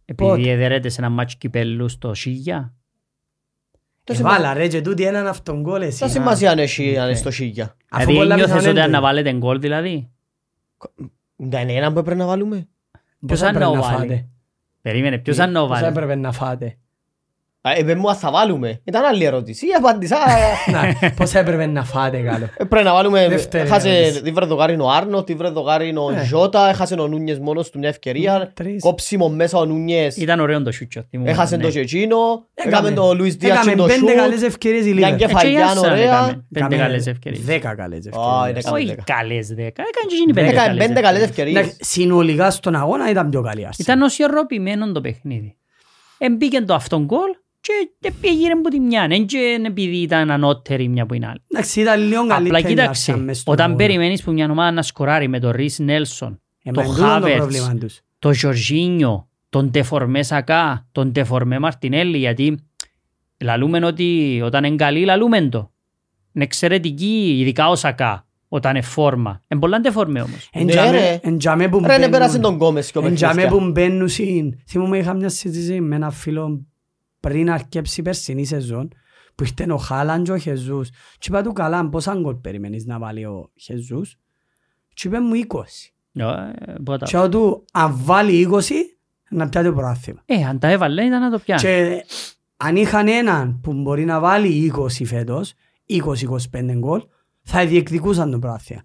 Επειδή εδερέται σε ένα μάτσο κυπέλλου στο Σίγια. Βάλα ρε και τούτοι έναν αυτόν γκολ εσύ. Τα σημασία αν είναι στο Σίγια. Δηλαδή νιώθες ότι αν βάλετε γκολ δηλαδή. Δεν είναι έναν που έπρεπε να βάλουμε. Ποιος αν να βάλει. Περίμενε ποιος αν να βάλει. Ποιος έπρεπε να φάτε. Επέμουν αν θα βάλουμε. Ήταν άλλη ερώτηση. Απάντησα. Πώς έπρεπε να φάτε καλό. Πρέπει να βάλουμε. Τι βρε δοκάριν ο Άρνο, τι βρε δοκάριν ο Ζώτα. Έχασε ο Νούνιες μόνος του μια ευκαιρία. Κόψιμο μέσα ο Νούνιες. Ήταν ωραίο το σούτσο. Έχασε το Σεκίνο. Έκαμε το Λουίς Δίας και το σούτ. Έκαμε πέντε καλές ευκαιρίες η Λίβερ. Πέντε καλές ευκαιρίες. Δέκα καλές ευκαιρίες. Όχι καλές δέκα. Έκαμε πέντε καλές ευκαιρίες. Συνολικά στον αγώνα ήταν πιο καλή. Ήταν ως ερωπημένο το παιχνίδι. Εμπήκε το αυτόν γκολ. Και πήγαινε από τη μια, δεν επειδή ήταν ανώτερη μια από την άλλη. Απλά κοίταξε, όταν περιμένεις που μια ομάδα να σκοράρει με τον Ρις Νέλσον, τον Χάβερτς, τον Γιοργίνιο, τον Τεφορμέ Σακά, τον Τεφορμέ Μαρτινέλη, γιατί λαλούμεν ότι όταν είναι καλή λαλούμεν το. Είναι εξαιρετική, ειδικά ο Σακά, όταν είναι φόρμα. Είναι πολλά Τεφορμέ όμως. Ρε να πέρασε τον Γκόμες και ο Παιχνίσκια. Εντιαμέ που μπαίνουν σύν. Θυμούμε είχα μια συζήτηση με ένα φίλο πριν αρκέψει περσινή σεζόν, που ήταν ο Χάλαντ και ο Χεζούς. Και είπα του καλά, πόσα γκολ περιμένεις να βάλει ο Χεζούς. Και είπε μου είκοσι. Και είπα του, αν βάλει είκοσι, να πιάσει το πρόθυμα. Ε, αν τα έβαλε ήταν να το πιάνει. Και αν είχαν έναν που μπορεί να βάλει είκοσι φέτος, είκοσι είκοσι πέντε γκολ, θα διεκδικούσαν το πρόθυμα.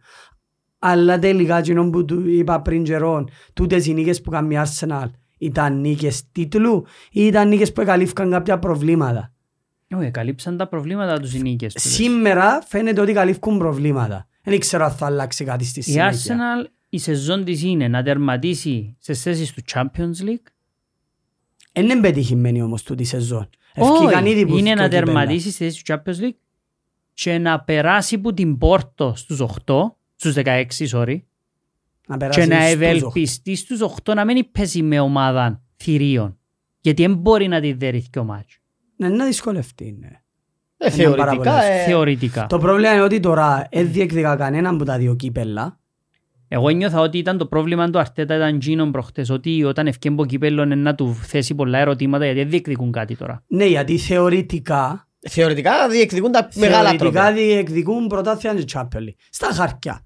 Αλλά τελικά, που του είπα πριν καιρόν, τούτες οι νίκες που κάνει η Arsenal, ήταν νίκες τίτλου ή ήταν νίκες που εκαλύφθηκαν κάποια προβλήματα. Όχι, καλύψαν τα προβλήματα τους οι νίκες. Σήμερα φαίνεται ότι καλύφθηκαν προβλήματα. Δεν ξέρω αν θα αλλάξει κάτι στη συνέχεια. Η Arsenal η σεζόν της είναι να τερματίσει στις θέσεις του Champions League. Δεν είναι πετυχημένη όμως τούτη σεζόν. Όχι, είναι να τερματίσει στις θέσεις του Champions League και να περάσει που την Πόρτο στους οκτώ, στους δεκαέξι, sorry, να και να ευελπιστεί στους οκτώ να μην πέσει με ομάδα θηρίων. Γιατί δεν μπορεί να τη δερθεί και ο μάτσο. Ναι, να δυσκολευτεί, ναι. Ε, θεωρητικά, ε... θεωρητικά. Το πρόβλημα είναι ότι τώρα δεν διεκδικά κανέναν από τα δύο κύπελλα. Εγώ νιώθα ότι ήταν το πρόβλημα του Αρτέτα ήταν γίνον προχτές. Ότι όταν ευκέμπω από κύπελλο είναι να του θέσει πολλά ερωτήματα γιατί δεν διεκδικούν κάτι τώρα. Ναι, γιατί θεωρητικά. Θεωρητικά διεκδικούν τα μεγάλα τρόπια. Θεωρητικά διεκδικούν πρωτάθλημα και Champions στα χαρτιά.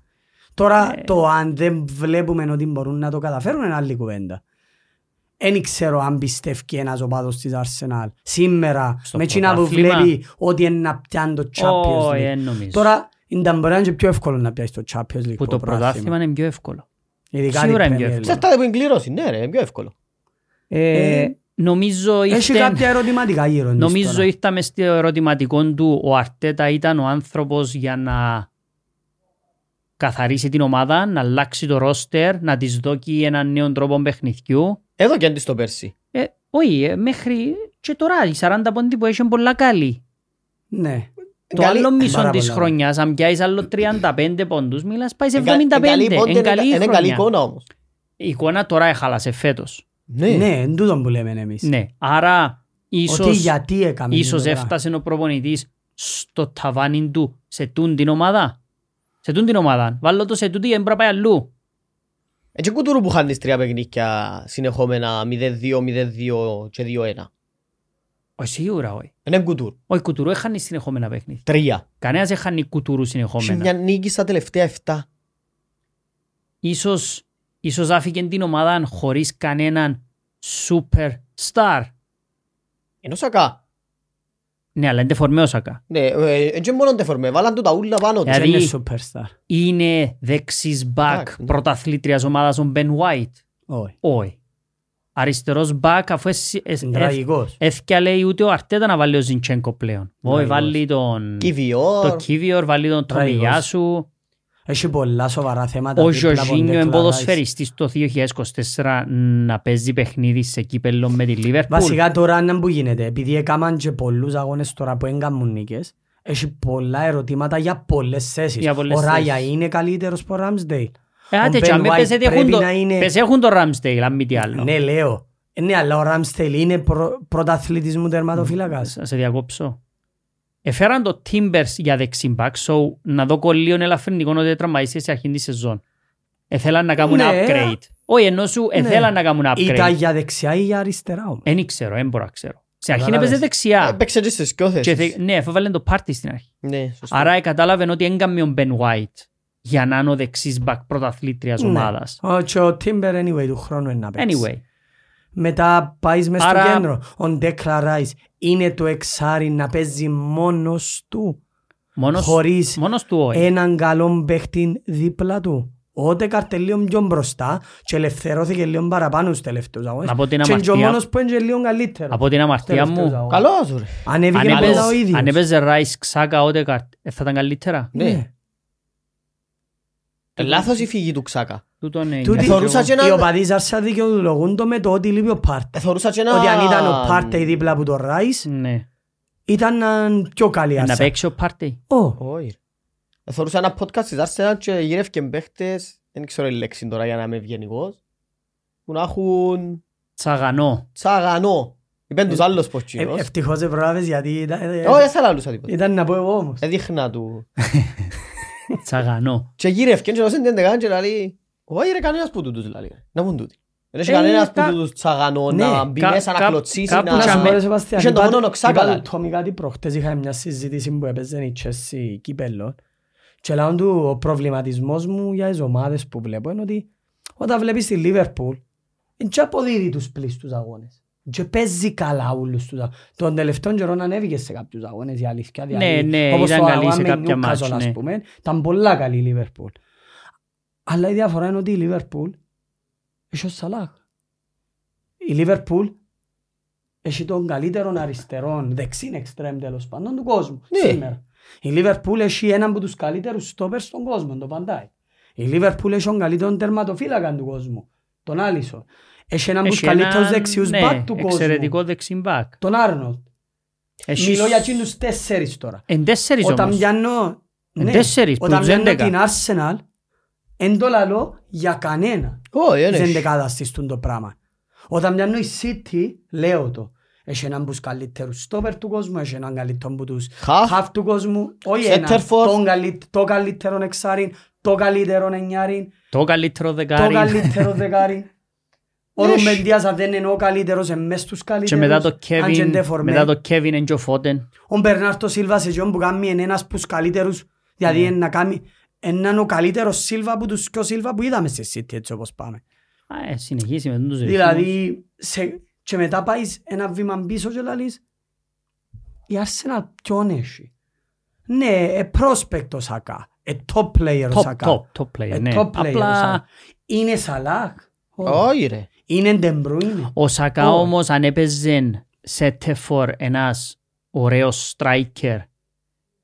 Τώρα ε... το αν δεν βλέπουμε ότι μπορούν να το καταφέρουν είναι άλλη κουβέντα. Δεν ξέρω αν πιστεύει ένας οπαδός της Arsenal σήμερα στο με κοινά που βλέπει ότι είναι να πιάνει το Champions League. Oh, τώρα ήταν μπορεί να είναι πιο εύκολο να πιάσει το Champions League. Που το πρωτάθλημα είναι πιο εύκολο. Σίγουρα είναι πιο εύκολο. Σε αυτά που εγκληρώσει, ναι ρε, είναι πιο εύκολο. Ε... Ε... Νομίζω ήρθε... Έχει κάποια ερωτηματικά γύρω. Νομίζω ήρθαμε στο ερωτηματικό του. Ο Αρτέτα ήταν ο άνθρωπος για να καθαρίσει την ομάδα, να αλλάξει το ρόστερ, να της δώσει έναν νέο τρόπο παιχνιδιού. Εδώ και αντί στο πέρσι. Ε, όχι, ε, μέχρι και τώρα οι σαράντα πόντοι που έχουν πολλά καλή. Ναι. Το εγκαλή... άλλο μισό της χρονιάς, αν πιάσεις άλλο τριάντα πέντε πόντους, μιλάς πάει σε εβδομήντα πέντε. Είναι καλή εικόνα όμως. Η εικόνα τώρα έχαλασε φέτος. Ναι, ναι, εν τούτον που λέμε εμείς. Ναι, άρα ίσως, ίσως έφτασε ο προπονητής στο ταβάνι του σε τούν την ομάδα. Σε τούν την ομάδα. Βάλω το σε τούτη και έμπρα πάει αλλού. Έτσι κουτούρου που χάνεις τρία παιχνίκια συνεχόμενα μηδέν δύο, μηδέν δύο και δύο ένα. Όχι σίγουρα όχι. Είναι κουτούρου. Όχι κουτούρου, έχανε συνεχόμενα παιχνίκια. Τρία. Κανένας έχανε κουτούρου συνεχόμενα. Σε μια νίκη στα τελευταία εφτά. Ίσως, ίσως άφηκε την ομάδα χωρίς κανέναν σούπερ στάρ. Είναι ο Σακά. Ναι, αλλά είναι τεφορμέ ο Σακά. Ναι, και μόνο τεφορμέ, βάλαν του τα ούλα πάνω του. Δηλαδή, είναι δεξής μπακ πρωταθλήτριας ομάδας ο Μπεν White. Όχι. Αριστερός μπακ, αφού έφτιαλε ούτε ο Αρτέτα να βάλει ο Ζιντσένκο πλέον. Όχι, βάλει τον Κίβιορ, βάλει τον Τρομιγιάσου. Έχει πολλά σοβαρά θέματα. Ο Γιοργίνιο εμποδοσφαιριστής το δύο χιλιάδες είκοσι τέσσερα να παίζει παιχνίδι σε κύπελλο με τη Λίβερπουλ. Βασικά τώρα είναι που γίνεται. Επειδή έκαναν και πολλούς αγώνες τώρα που έκαναν νίκες, έχει πολλά ερωτήματα για πολλές θέσεις. Ο Ράια είναι καλύτερος από τον Ramsdale. Άτε και αν πες έχουν τον Ramsdale, αν μη τι άλλο. Ναι, λέω. Ναι, αλλά ο Ramsdale είναι πρωταθλητής μου τερματοφύλακας. Σε διακόψω. Έφεραν το Timbers για δεξιμπακ, so να δω κολλίον ελαφρυντικό ότι έτραμμαζεσαι σε αρχήν τη σεζόν. Εθέλαν να κάνουν upgrade. Όχι ενώ σου εθέλαν να κάνουν upgrade. Ήταν για δεξιά ή για αριστερά όμως. Εν ήξερω, εν μπορώ να ξέρω. Σε αρχήν έπαιζε δεξιά. Έπαιξε και στις δυο θέσεις. Ναι, έφαβαλαν το πάρτι στην αρχή. Άρα κατάλαβαν ότι έγκαμε ο Ben White για να είναι ο δεξής μπακ πρωταθλήτριας ομάδας. Όχι, ο Timber anyway του χρόνου είναι να παίξει. Anyway. Μετά πάει μες άρα... στο κέντρο. Ο Declan Rice είναι το εξάρι να παίζει μόνος του. Μόνος, χωρίς μόνος του, έναν καλό παίχτη δίπλα του. Ότε καρτελίον πιο μπροστά και ελευθερώθηκε λίγο παραπάνω στους τελευταίους αγώνες. Και είναι ο μόνος που είναι λίγο καλύτερο. Από την αμαρτία μου. Καλώς ρε. Ανέβηκε μετά ο ίδιος. Αν έπαιζε Rice Ξάκα ότε καρτ, θα ήταν καλύτερα. Ναι. Λάθος η φυγή του Ξάκα. Οι οπαδείς Άρσα δικαιολογούν το με το ότι λείπει ο Πάρτε. Ότι αν ήταν ο Πάρτε δίπλα από τον Ράις ήταν πιο καλή Άρσα. Να παίξει ο Πάρτε. Όχι. Θεωρούσα ένα podcast της Άρσα και γύρευκαν παίχτες. Δεν ξέρω η λέξη τώρα για να είμαι ευγενικός. που να έχουν τσαγανό. Τσαγανό. Είπεν τους άλλους ποτσίνος. Ευτυχώς δεν προλάβες γιατί... Όχι, θα λάλλουσα τίποτα. Ήταν να πω εγώ όμως. Έδειχνα του. Τσαγανό. Και γύρευκεν και όσεν δεν τεγάνε και λαλεί... Όχι ρε κανένας που τούτους λαλεί. Να πούν τούτοι. Δεν έχει κανένας που τούτους τσαγανό να μπει μέσα, να κλωτσίσει, να... Είχε το μόνο οξάκαλα. Τόμι κάτι προχτές είχα μια συζήτηση που έπαιζε η Chelsea κύπελλο. Και λάβουν του ο προβληματισμός μου για τις ομάδες που βλέπω είναι ότι όταν βλέπεις τη Liverpool και αποδίδει τους πλήστους αγώνες και παίζει καλά ούλους τους αγώνες. Τον τελευταίο καιρό ανέβηκε σε κάποιους αγώνες η αλήθεια. Ναι, ναι, ήταν καλή σε κάποια μάτς. Ήταν πολλά καλή η Liverpool. Αλλά η διαφορά είναι ότι η Liverpool έχει ο Σαλάχ. Η Liverpool έχει τον καλύτερο αριστερό δεξίν εξτρέμ τέλος πάντων του κόσμου σήμερα. Η Liverpool έχει έναν από τους καλύτερους στόπερ στον κόσμο, τον Παντάι. Η Liverpool έχει τον καλύτερο τερματοφύλακα του κόσμου, τον Άλισον. Έχει έναν από τους καλύτερους δεξιούς μπακ ναι, του κόσμου, μπακ. Τον Άρνολτ. Έχει... Μιλώ για εκείνους τέσσερις τώρα. Εν τέσσερις όταν όμως. Πιάνω, ναι, τέσσερις, όταν πιάνω την Arsenal, εν το λαλώ για κανένα. Δεν δεκαταστήσουν το πράγμα. Όταν πιάνω η City, λέω το. Έχει έναν πούς καλύτερους στόπερ του κόσμου, έχει έναν καλύτερο πούς χαφ του κόσμου, όχι έναν, το καλύτερο εξάριν, το καλύτερο εννιάριν, το καλύτερο δεκάριν. Ο Ρουμεντίας αν δεν είναι ο καλύτερος, είναι μες τους καλύτερους, αν και δεφορμένοι. Μετά το Κέβιν είναι και ο Φώτεν. Ο Μπερνάρτο Σίλβα σε γιον που κάνει είναι ένας πούς καλύτερους, δηλαδή είναι να κάνει έναν ο καλύτερος Σίλβα από τους πιο Σίλβα που είδαμε στη City έτσι όπως πάμε. Συνεχίσει με τους ρυθμούς. Και μετά πάει ένα βήμα πίσω και λαλείς η Arsenal ποιον έχει. Ναι, ε πρόσπεκτο Σακά, ε top player Σακά. Top, top player, ναι. Απλά... Είναι Σαλάχ. Όχι ρε. Είναι Ντεμπρούινε. Ο Σακά όμως αν έπαιζε σε τεφόρ ένας ωραίος striker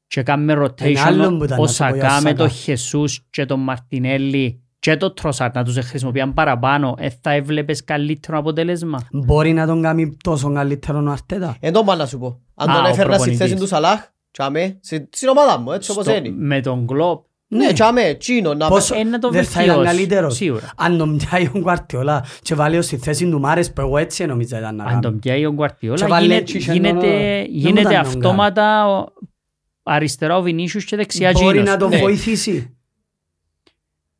και κάνουμε rotation ο Σακά με τον Χεσούς και τον Μαρτινέλη και το Τροσάρ να τους χρησιμοποιούν παραπάνω, θα έβλεπες καλύτερο αποτέλεσμα. Μπορεί να τον κάνει τόσο καλύτερο ο Αρτέτα. Εν τον πάω να σου πω. Αν τον έφερνα στη θέση του Σαλάχ, στην ομάδα μου, έτσι όπως είναι. Με τον Κλοπ. Ναι, τσάμε, τσίνο. Δεν θα ήταν καλύτερος. Αν τον πιάει ο Γκουαρτιόλα και βάλει στη θέση του Μάρες, που εγώ έτσι νομίζα ήταν να κάνω. Αν τον πιάει ο Γκουαρτιόλα, γίνεται αυτόματα αριστερά ο Βινίσιους και δεξιά Τζίνος. Μπορεί να τον βοηθήσει.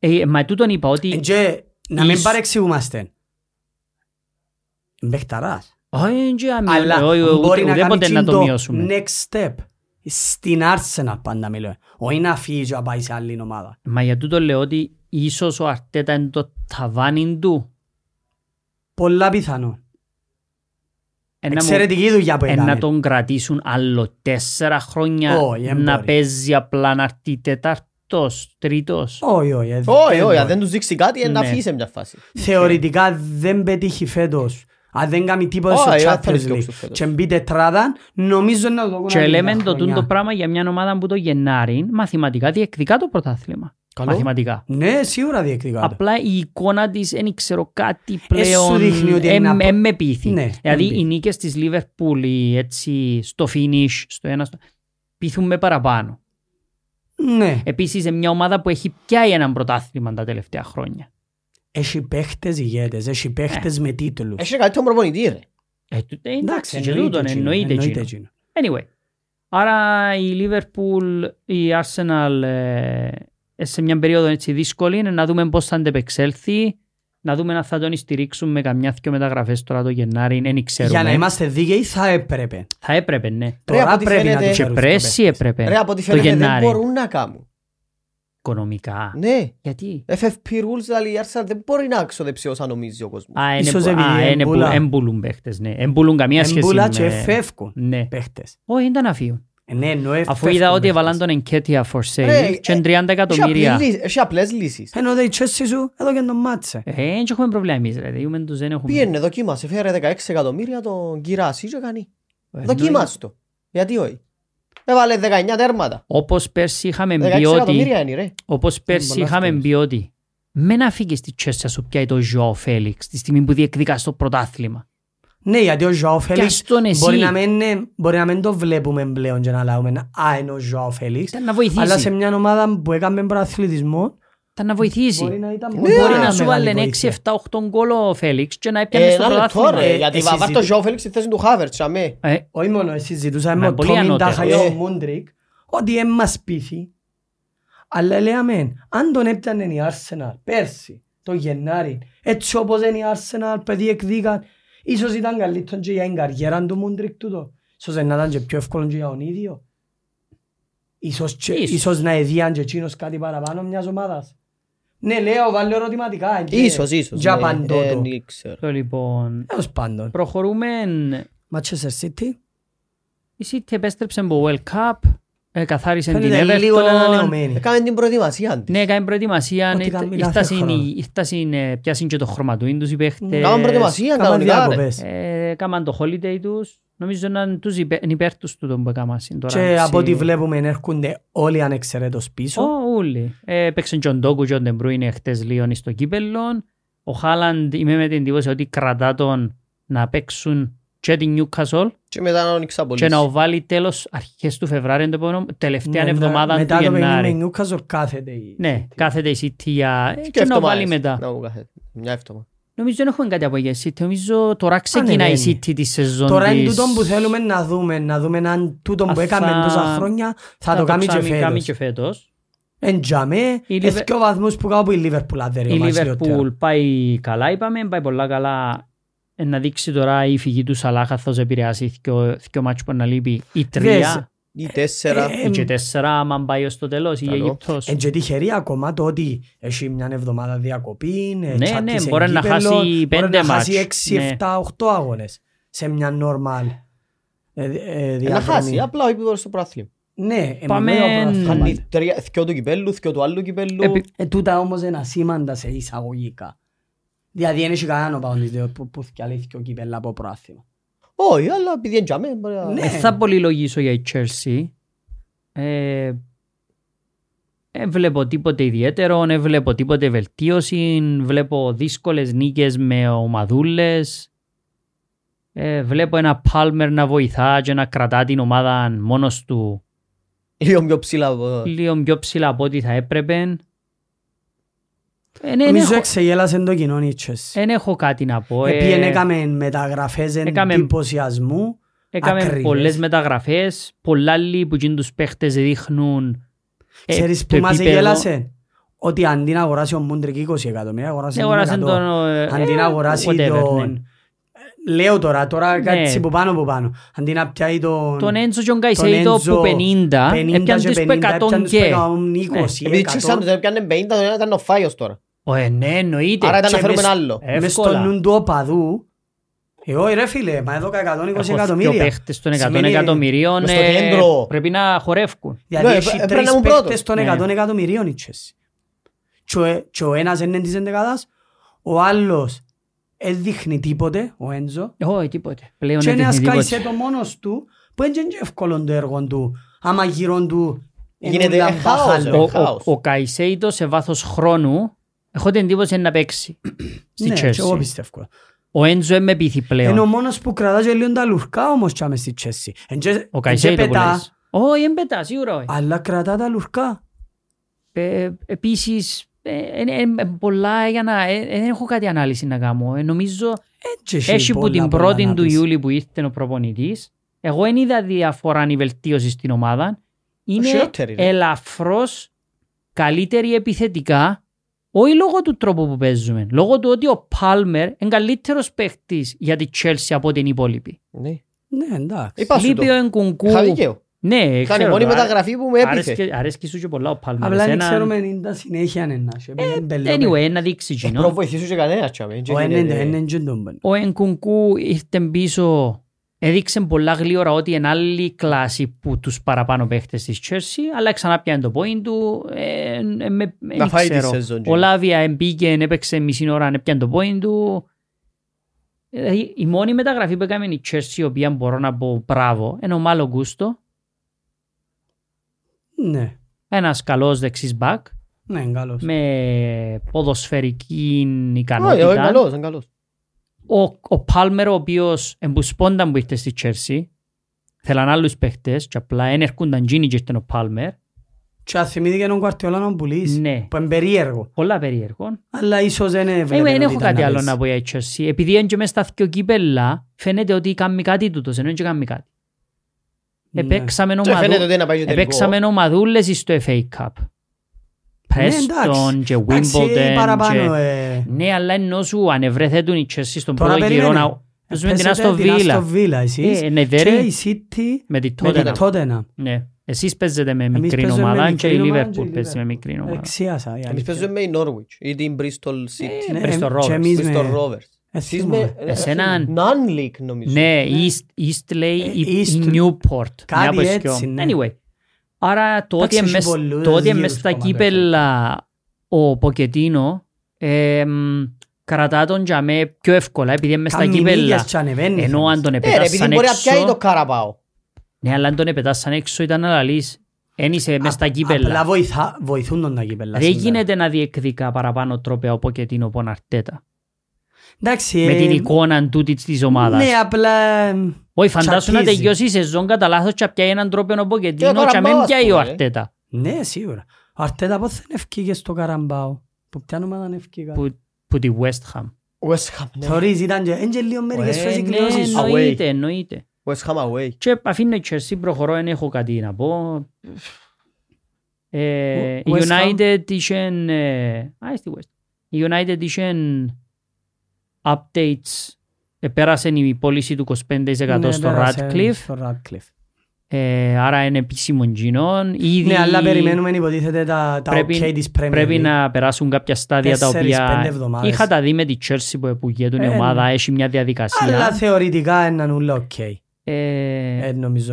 Ε, μα τούτον είπα ότι... Και να μην παρεξηγούμαστε. Μπαιχταράς. Αλλά μπορεί να κάνει το next step. Στην Arsenal πάντα μιλώ. Όχι να φύγει και να πάει σε άλλη ομάδα. Μα για τούτον λέω ότι ίσως ο Αρτέτα είναι το ταβάνι του. Πολλά πιθανό. Εξαιρετική δουλειά που έκανε. Να τον κρατήσουν άλλο τέσσερα χρόνια να παίζει απλά να έρθει τέταρτο. Τρίτος. Όχι, όχι, αν δεν τους δείξει κάτι να φύγει σε μια φάση. Θεωρητικά δεν πετύχει φέτος. Αν δεν κάνει τίποτα στο Champions League και μπει τετράδα, νομίζω να το δω. Και λέμε το τούντο πράγμα για μια ομάδα που το Γενάρη μαθηματικά διεκδικά το πρωτάθλημα. Μαθηματικά. Ναι, σίγουρα διεκδικά. Απλά η εικόνα της δεν ξέρω κάτι πλέον. Εν με πείθει. Δηλαδή οι νίκες της Liverpool στο finish, στο ένα, πείθουν με παραπάνω. Ναι. Επίσης, είναι μια ομάδα που έχει πιάει έναν πρωτάθλημα τα τελευταία χρόνια. Έχει παίχτες ηγέτες, έχει παίχτες με τίτλους. Έχει καλύτερο προπονητή, ρε. Ε, εντάξει, και τούτον εννοείται εκείνο. Anyway, άρα η Liverpool, η Arsenal ε, σε μια περίοδο έτσι δύσκολη είναι να δούμε πώς θα αντεπεξέλθει, να δούμε αν θα τον στηρίξουν με καμιά δυο μεταγραφές τώρα το Γενάρη, δεν ξέρουμε. Για να είμαστε δίκαιοι θα έπρεπε. Θα έπρεπε, ναι. Τώρα πρέπει να τους πρέσει έπρεπε. Ρε, από ό,τι φαίνεται δεν μπορούν να κάνουν. Οικονομικά. Ναι. Γιατί. εφ εφ πι rules, δηλαδή η Arsenal δεν μπορεί να ξοδέψει όσα νομίζει ο κόσμος. Α, εμπούλουν παίχτες, ναι. Εμπούλουν καμία σχέση με... Εμπούλα και εφεύκουν παίχτες. Όχι, δεν τα αφού είδα ότι έβαλαν τον Ενκέτια for sale και τριάντα εκατομμύρια. Έχει απλές λύσεις. Ενώ δεν τσέσαι σου, εδώ και τον μάτσε. Έτσι έχουμε προβλήμα εμείς ρε. Πήγαινε, δοκίμασε, φέρε δεκαέξι εκατομμύρια τον κυράσει και κάνει. Δοκίμασε το. Γιατί όχι. Έβαλε δεκαεννιά τέρματα. Όπως πέρσι είχαμε πει ότι... Όπως πέρσι είχαμε πει ότι... Με να φύγεις τη τσέσαι σου πια το Ζωάο Φέλιξ τη στιγμή που διεκδικάς το πρωτάθλημα. Ναι, γιατί ο Ζωάο Φέλιξ μπορεί να μην το βλέπουμε πλέον και να λάβουμε «Α, είναι ο Ζωάο Φέλιξ», αλλά σε μια ομάδα που έκαμε προαθλητισμό ήταν να βοηθήσει. Μπορεί να, ήταν... ναι, μπορεί να σου βάλει έξι εφτά οκτώ γκολ ο Φέλιξ και να έπιανε στο πρωτάθλημα. Γιατί βαβάρ το ζω ο Φέλιξ στη θέση του Χάβερτς. Όχι μόνο εσύ ζητούσαμε ο Τόμιν Τάχαιο ο Μούντρικ ότι έμμας πείθει. Αλλά λέμε αν τον έπιανε η Arsenal πέρσι το Γενάρη έτσι όπως είναι η Arsenal παιδί εκδίκαν ίσως ήταν καλύτερο και για την καριέρα του Μούντρικ τούτο. Ίσως να ήταν και πιο εύκολο και για τον ίδιο. Ίσως να εδίαν και εκείνος κάτι παραπάνω μιας ομάδας. Ναι, λέω, βάλω ερωτηματικά. Ίσως, ίσως. Για παντότο. Λοιπόν, προχωρούμε. Manchester City. Η City επέστρεψε από World Cup. Καθάρισε την Everton. Έκαμε την προετοιμασία της. Ναι, έκαμε προετοιμασία. Πιάσαν και το χρωματουίν τους οι παίχτες. Κάμαν προετοιμασία, κανονικά. Κάμαν το holiday τους. Νομίζω να τους υπέρ τους του τον Πεκαμάσιν. Και από ό,τι βλέπουμε έρχονται όλοι ανεξαιρέτως πίσω. Όλοι. Παίξαν και ο Ντόκου και ο Ντεμπρούινε χτες Λίον στο κύπελλον. Ο Χάλαντ είμαι με την εντύπωση ότι κρατά τον να παίξουν και την Newcastle και μετά να τον εξαπολύσει. Και να βάλει τέλος αρχές του Φεβράρι, τελευταία εβδομάδα του Γενάρη. Μετά το παιχνίδι Newcastle κάθεται. Ναι, κάθεται η City και να βάλει μετά. Μια εβδομάδα. Νομίζω δεν έχουμε κάτι από για City, νομίζω τώρα ξεκινάει η City τη σεζόν της. Τώρα είναι τούτο που θέλουμε να δούμε, να δούμε αν τούτο που έκαμε τόσα χρόνια θα το κάνει και φέτος. Εν τζάμε, εθκιο βαθμούς που κάπου η Liverpool αδερεί. Η Liverpool πάει καλά είπαμε, πάει πολλά καλά. Να δείξει τώρα η φυγή του Σαλάχα θα επηρεάσει εθκιο μάτσο που να λείπει η τρία. Ή τέσσερα. Ή και τέσσερα άμα πάει ως το τέλος ή Αιγύπτος. Εν και τυχερή ακόμα το ότι έχει μια εβδομάδα διακοπή. Ναι, ναι, μπορεί να χάσει πέντε μάτς. Μπορεί να χάσει έξι εφτά οκτώ αγώνες σε μια νορμάλ διαδρομή. Να χάσει, απλά ο επίπεδος στο πράθλημα. Ναι, πάμε θκιο του κυπέλλου, θκιο του άλλου κυπέλλου. Τούτα όμως είναι ασήμαντα σε εισαγωγικά. Δηλαδή δεν έχει κανένα πάνω που θκιαλεί θκιο κυπέλλα από πράθλημα. Όχι, αλλά επειδή εντιαμε. Ναι. Θα πολυλογήσω για η Chelsea. Ε, ε, βλέπω τίποτε ιδιαίτερο, δεν βλέπω τίποτε βελτίωση, βλέπω δύσκολες νίκες με ομαδούλες. Ε, βλέπω ένα Palmer να βοηθά και να κρατά την ομάδα μόνος του. Λίγο πιο ψηλά. Λίγο πιο ψηλά από ό,τι θα έπρεπε. Νομίζω εξεγέλασαν το κοινό Νίτσες. Εν έχω κάτι να πω. Επειδή έκαμε μεταγραφές εντυπωσιασμού. Έκαμε πολλές μεταγραφές. Πολλά άλλοι που γίνουν τους παίχτες δείχνουν. Ξέρεις που μας εγέλασαν. Ότι αντί να αγοράσει ο Μούντρικ είκοσι εκατομμύρια αγοράσει εκατό. Αντί να αγοράσει τον... Λέω τώρα, τώρα κάτι που πάνω από πάνω. Αντί να πιάει τον... Τον Έντσο και τον Καϊσέιτο που πενήντα, έπιαν τους που εκατόν και. Επειδή ξύσαν τους έπιανε πενήντα, τον ένα ήταν ο Φάιος τώρα. Ναι, εννοείται. Άρα ήταν να φέρουμε ένα άλλο. Μες στο νου του οπαδού, εγώ ρε φίλε, μα εδώ εκατόν είκοσι εκατομμύρια. Έχω παίχτες των εκατό εκατομμυρίων πρέπει να χορεύκουν. Δηλαδή έχει τρεις παίχτες των εκατό εκατομμυρίων η Chelsea. Και ο ένας είναι της ενδεκάδας, ο άλλος δεν δείχνει τίποτε ο Ένζο. Όχι, τίποτε. Και ένας Καϊσέτο μόνος του που δεν είναι εύκολο το έργο του. Άμα γύρω του γίνεται χάος. Ο Καϊσέτο σε βάθος χρόνου έχω την εντύπωση να παίξει στη Chelsea. Ναι, εγώ πιστεύω. Ο Ένζο με πείθει πλέον. Είναι ο μόνος που κρατάζει λίγο τα λουρκά όμως και άμε στη Chelsea. Ο Καϊσέτο που λες. Όχι, δεν πετά, σίγουρα. Αλλά κρατά τα λουρκά. Επίσης... πολλά για να... Δεν έχω κάτι ανάλυση να κάνω. Νομίζω έχει που την πρώτη του Ιούλη που ήρθε ο προπονητής. Εγώ δεν είδα διαφορά η βελτίωση στην ομάδα. Είναι ελαφρώς καλύτερη επιθετικά. Όχι λόγω του τρόπου που παίζουμε. Λόγω του ότι ο Palmer είναι καλύτερος παίχτης για τη Chelsea από την υπόλοιπη. Ναι, εντάξει. Λείπει ο Νκουνκού. Ναι, ήταν η μόνη μεταγραφή που με έπειθε. Αρέσκει σου και πολλά ο Palmer. Απλά δεν ξέρουμε αν είναι τα συνέχεια anyway, να δείξει κοινό. Προβοηθήσου και κανένα. Ο Νκουνκού ήρθε πίσω. Έδειξε πολλά γλύωρα ότι είναι άλλη κλάση που τους παραπάνω παίχτες της Chelsea. Αλλά ξανά πιάνε το πόιν του. Να φάει τη σεζόν. Ο Λάβια μπήκε, έπαιξε μισή ώρα, πιάνε το πόιν του. Η μόνη μεταγραφή που έκαμε η Chelsea, η οποία μπορώ να πω μπράβο, είναι ο Μάλο Γκούστο. Ναι. Ένας καλός δεξής μπακ. Ναι, καλός. Με ποδοσφαιρική ικανότητα. Ναι, καλός, καλός. Ο, ο Palmer ο οποίος εμπουσπώνταν που ήρθε στη Chelsea θέλαν άλλους παίχτες και απλά ενερκούνταν γίνη και ήρθαν ο Palmer. Και αθυμήθηκε τον Κουαρτιόλα που λύσει, ναι. Που είναι περίεργο. Πολλά περίεργο. Αλλά ίσως δεν βλέπετε ότι ήταν. Έχω κάτι άλλο να πω για Chelsea. Επειδή είναι και μέσα στα δύο κύπελλα, φαίνεται ότι κάνει κάτι τούτος, ενώ και κάνει κάτι. Επέξαμε νομαδούλες στο εφ έι Cup. Preston και Wimbledon. Ναι, αλλά ενώ σου ανεβρεθέτουν οι Chelsea στον πρώτο γύρο. Παίζουμε την Άστον Βίλα εσείς και η City με την Tottenham. Εσείς παίζετε με μικρή ομάδα και η Liverpool παίζει με μικρή ομάδα. Εμείς παίζουμε με η Norwich ή την Bristol City. Bristol Rovers. Εσείς με non-league νομίζω. Ναι, Eastley ή Newport. Κάτι έτσι. Anyway, άρα το ότι μες στα κύπελλα ο Ποκετίνο κρατά τον για με πιο εύκολα επειδή είμαι στα κύπελλα. Ενώ αν τον επετάσαν έξω... Ναι, αλλά αν τον επετάσαν έξω ήταν αλλαλής. Εν είσαι μες στα κύπελλα. Απλά βοηθούν τον τα κύπελλα. Δεν γίνεται να διεκδικά παραπάνω τρόπαια ο Ποκετίνο από τον Αρτέτα. Με την εικόνα τούτη της ομάδας. Ναι, απλά... Όχι, φαντάσου να τελειώσει η σεζόν κατά λάθος και πιάει έναν τρόπαιο ο Ποκετίνο και μην πιάει ο Αρτέτα. Ναι, σίγουρα. Ο Αρτέτα πώς δεν ευκήγε στο Καραμπάο. Που ποια ομάδα δεν ευκήγα. Που τη West Ham. West Ham, ναι. Θωρείς, ήταν και έγγελιο μερικές φορές οι κλειώσεις. Εννοείται, εννοείται. West Ham away. Και αφήνω η Chelsea προχωρώ, δεν έχω κάτι να πω. Η United είχαν... Α, στη West. Η United είχαν updates. Πέρασε η πώληση του είκοσι πέντε τοις εκατό στο Ratcliffe. Άρα είναι επίσημο γίνον. Ναι, αλλά περιμένουμε υποτίθεται τα ok της Premier League. Πρέπει να περάσουν κάποια στάδια τα οποία είχα τα δει με τη Chelsea που γέτουν η ομάδα, έχει μια διαδικασία. Αλλά θεωρητικά είναι όλα ok.